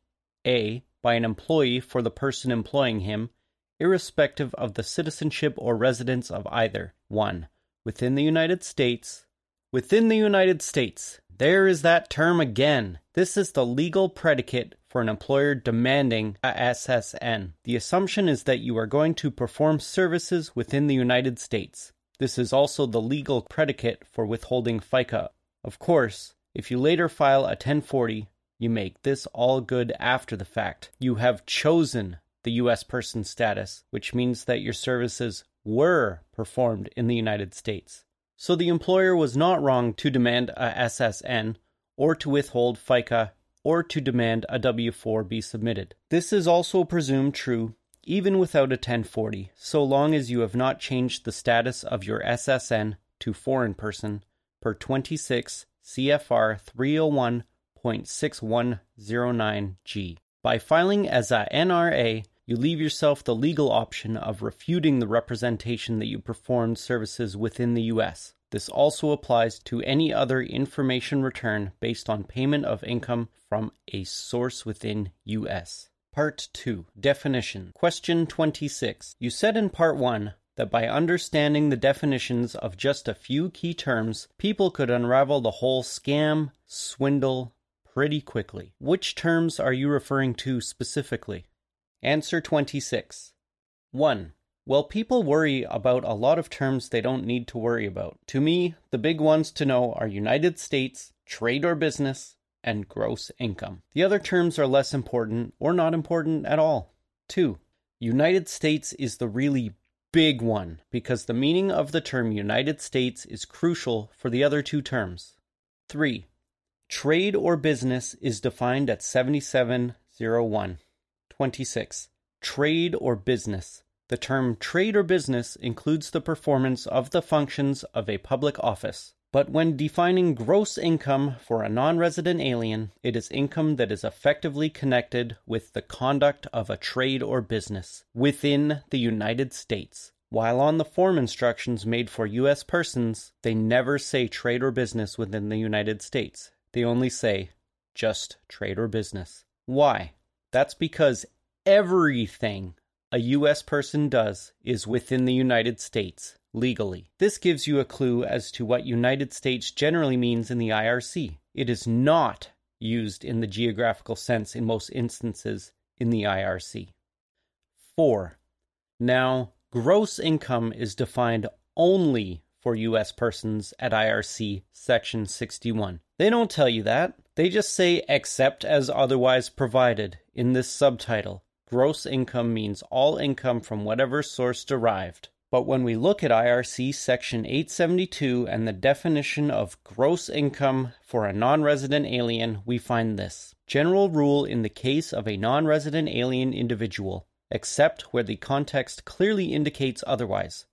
A. by an employee for the person employing him, irrespective of the citizenship or residence of either. 1. Within the United States, there is that term again. This is the legal predicate for an employer demanding a SSN. The assumption is that you are going to perform services within the United States. This is also the legal predicate for withholding FICA. Of course, if you later file a 1040, you make this all good after the fact. You have chosen the U.S. person status, which means that your services were performed in the United States. So the employer was not wrong to demand a SSN, or to withhold FICA, or to demand a W-4 be submitted. This is also presumed true, even without a 1040, so long as you have not changed the status of your SSN to foreign person per 26 CFR 301.6109G. By filing as a NRA, you leave yourself the legal option of refuting the representation that you performed services within the U.S. This also applies to any other information return based on payment of income from a source within U.S. Part 2. Definition. Question 26. You said in Part 1 that by understanding the definitions of just a few key terms, people could unravel the whole scam, swindle, pretty quickly. Which terms are you referring to specifically? Answer 26. 1. Well, people worry about a lot of terms they don't need to worry about. To me, the big ones to know are United States, trade or business, and gross income. The other terms are less important or not important at all. 2. United States is the really big one because the meaning of the term United States is crucial for the other two terms. 3. Trade or business is defined at 7701. 26. Trade or business. The term trade or business includes the performance of the functions of a public office. But when defining gross income for a non-resident alien, it is income that is effectively connected with the conduct of a trade or business within the United States. While on the form instructions made for U.S. persons, they never say trade or business within the United States. They only say just trade or business. Why? That's because everything a U.S. person does is within the United States, legally. This gives you a clue as to what United States generally means in the IRC. It is not used in the geographical sense in most instances in the IRC. 4. Now, gross income is defined only for U.S. persons at IRC Section 61. They don't tell you that. They just say, except as otherwise provided in this subtitle. Gross income means all income from whatever source derived. But when we look at IRC Section 872 and the definition of gross income for a non-resident alien, we find this. General rule in the case of a non-resident alien individual, except where the context clearly indicates otherwise.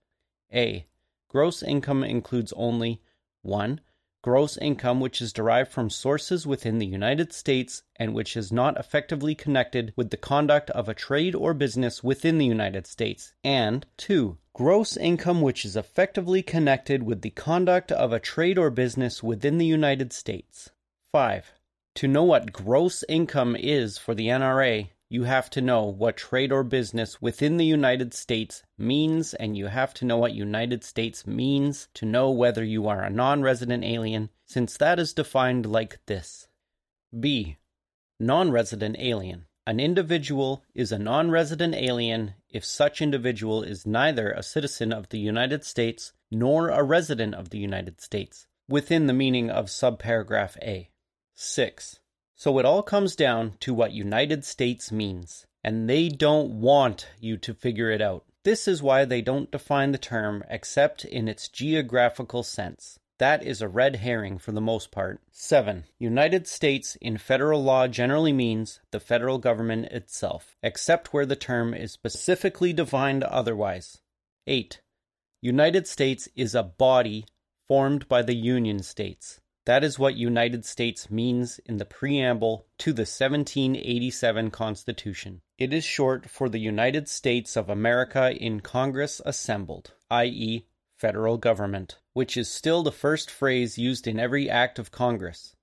A. Gross income includes only 1. Gross income which is derived from sources within the United States and which is not effectively connected with the conduct of a trade or business within the United States. And 2. Gross income which is effectively connected with the conduct of a trade or business within the United States. 5. To know what gross income is for the NRA, you have to know what trade or business within the United States means, and you have to know what United States means to know whether you are a non-resident alien, since that is defined like this. B. Non-resident alien. An individual is a non-resident alien if such individual is neither a citizen of the United States nor a resident of the United States, within the meaning of subparagraph A. 6. So it all comes down to what United States means, and they don't want you to figure it out. This is why they don't define the term except in its geographical sense. That is a red herring for the most part. 7. United States in federal law generally means the federal government itself, except where the term is specifically defined otherwise. 8. United States is a body formed by the Union States. That is what United States means in the preamble to the 1787 Constitution. It is short for the United States of America in Congress assembled, i.e., federal government, which is still the first phrase used in every act of Congress.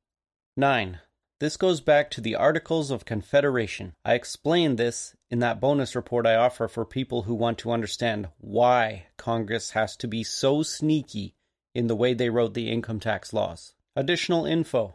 9. This goes back to the Articles of Confederation. I explain this in that bonus report I offer for people who want to understand why Congress has to be so sneaky in the way they wrote the income tax laws. Additional info.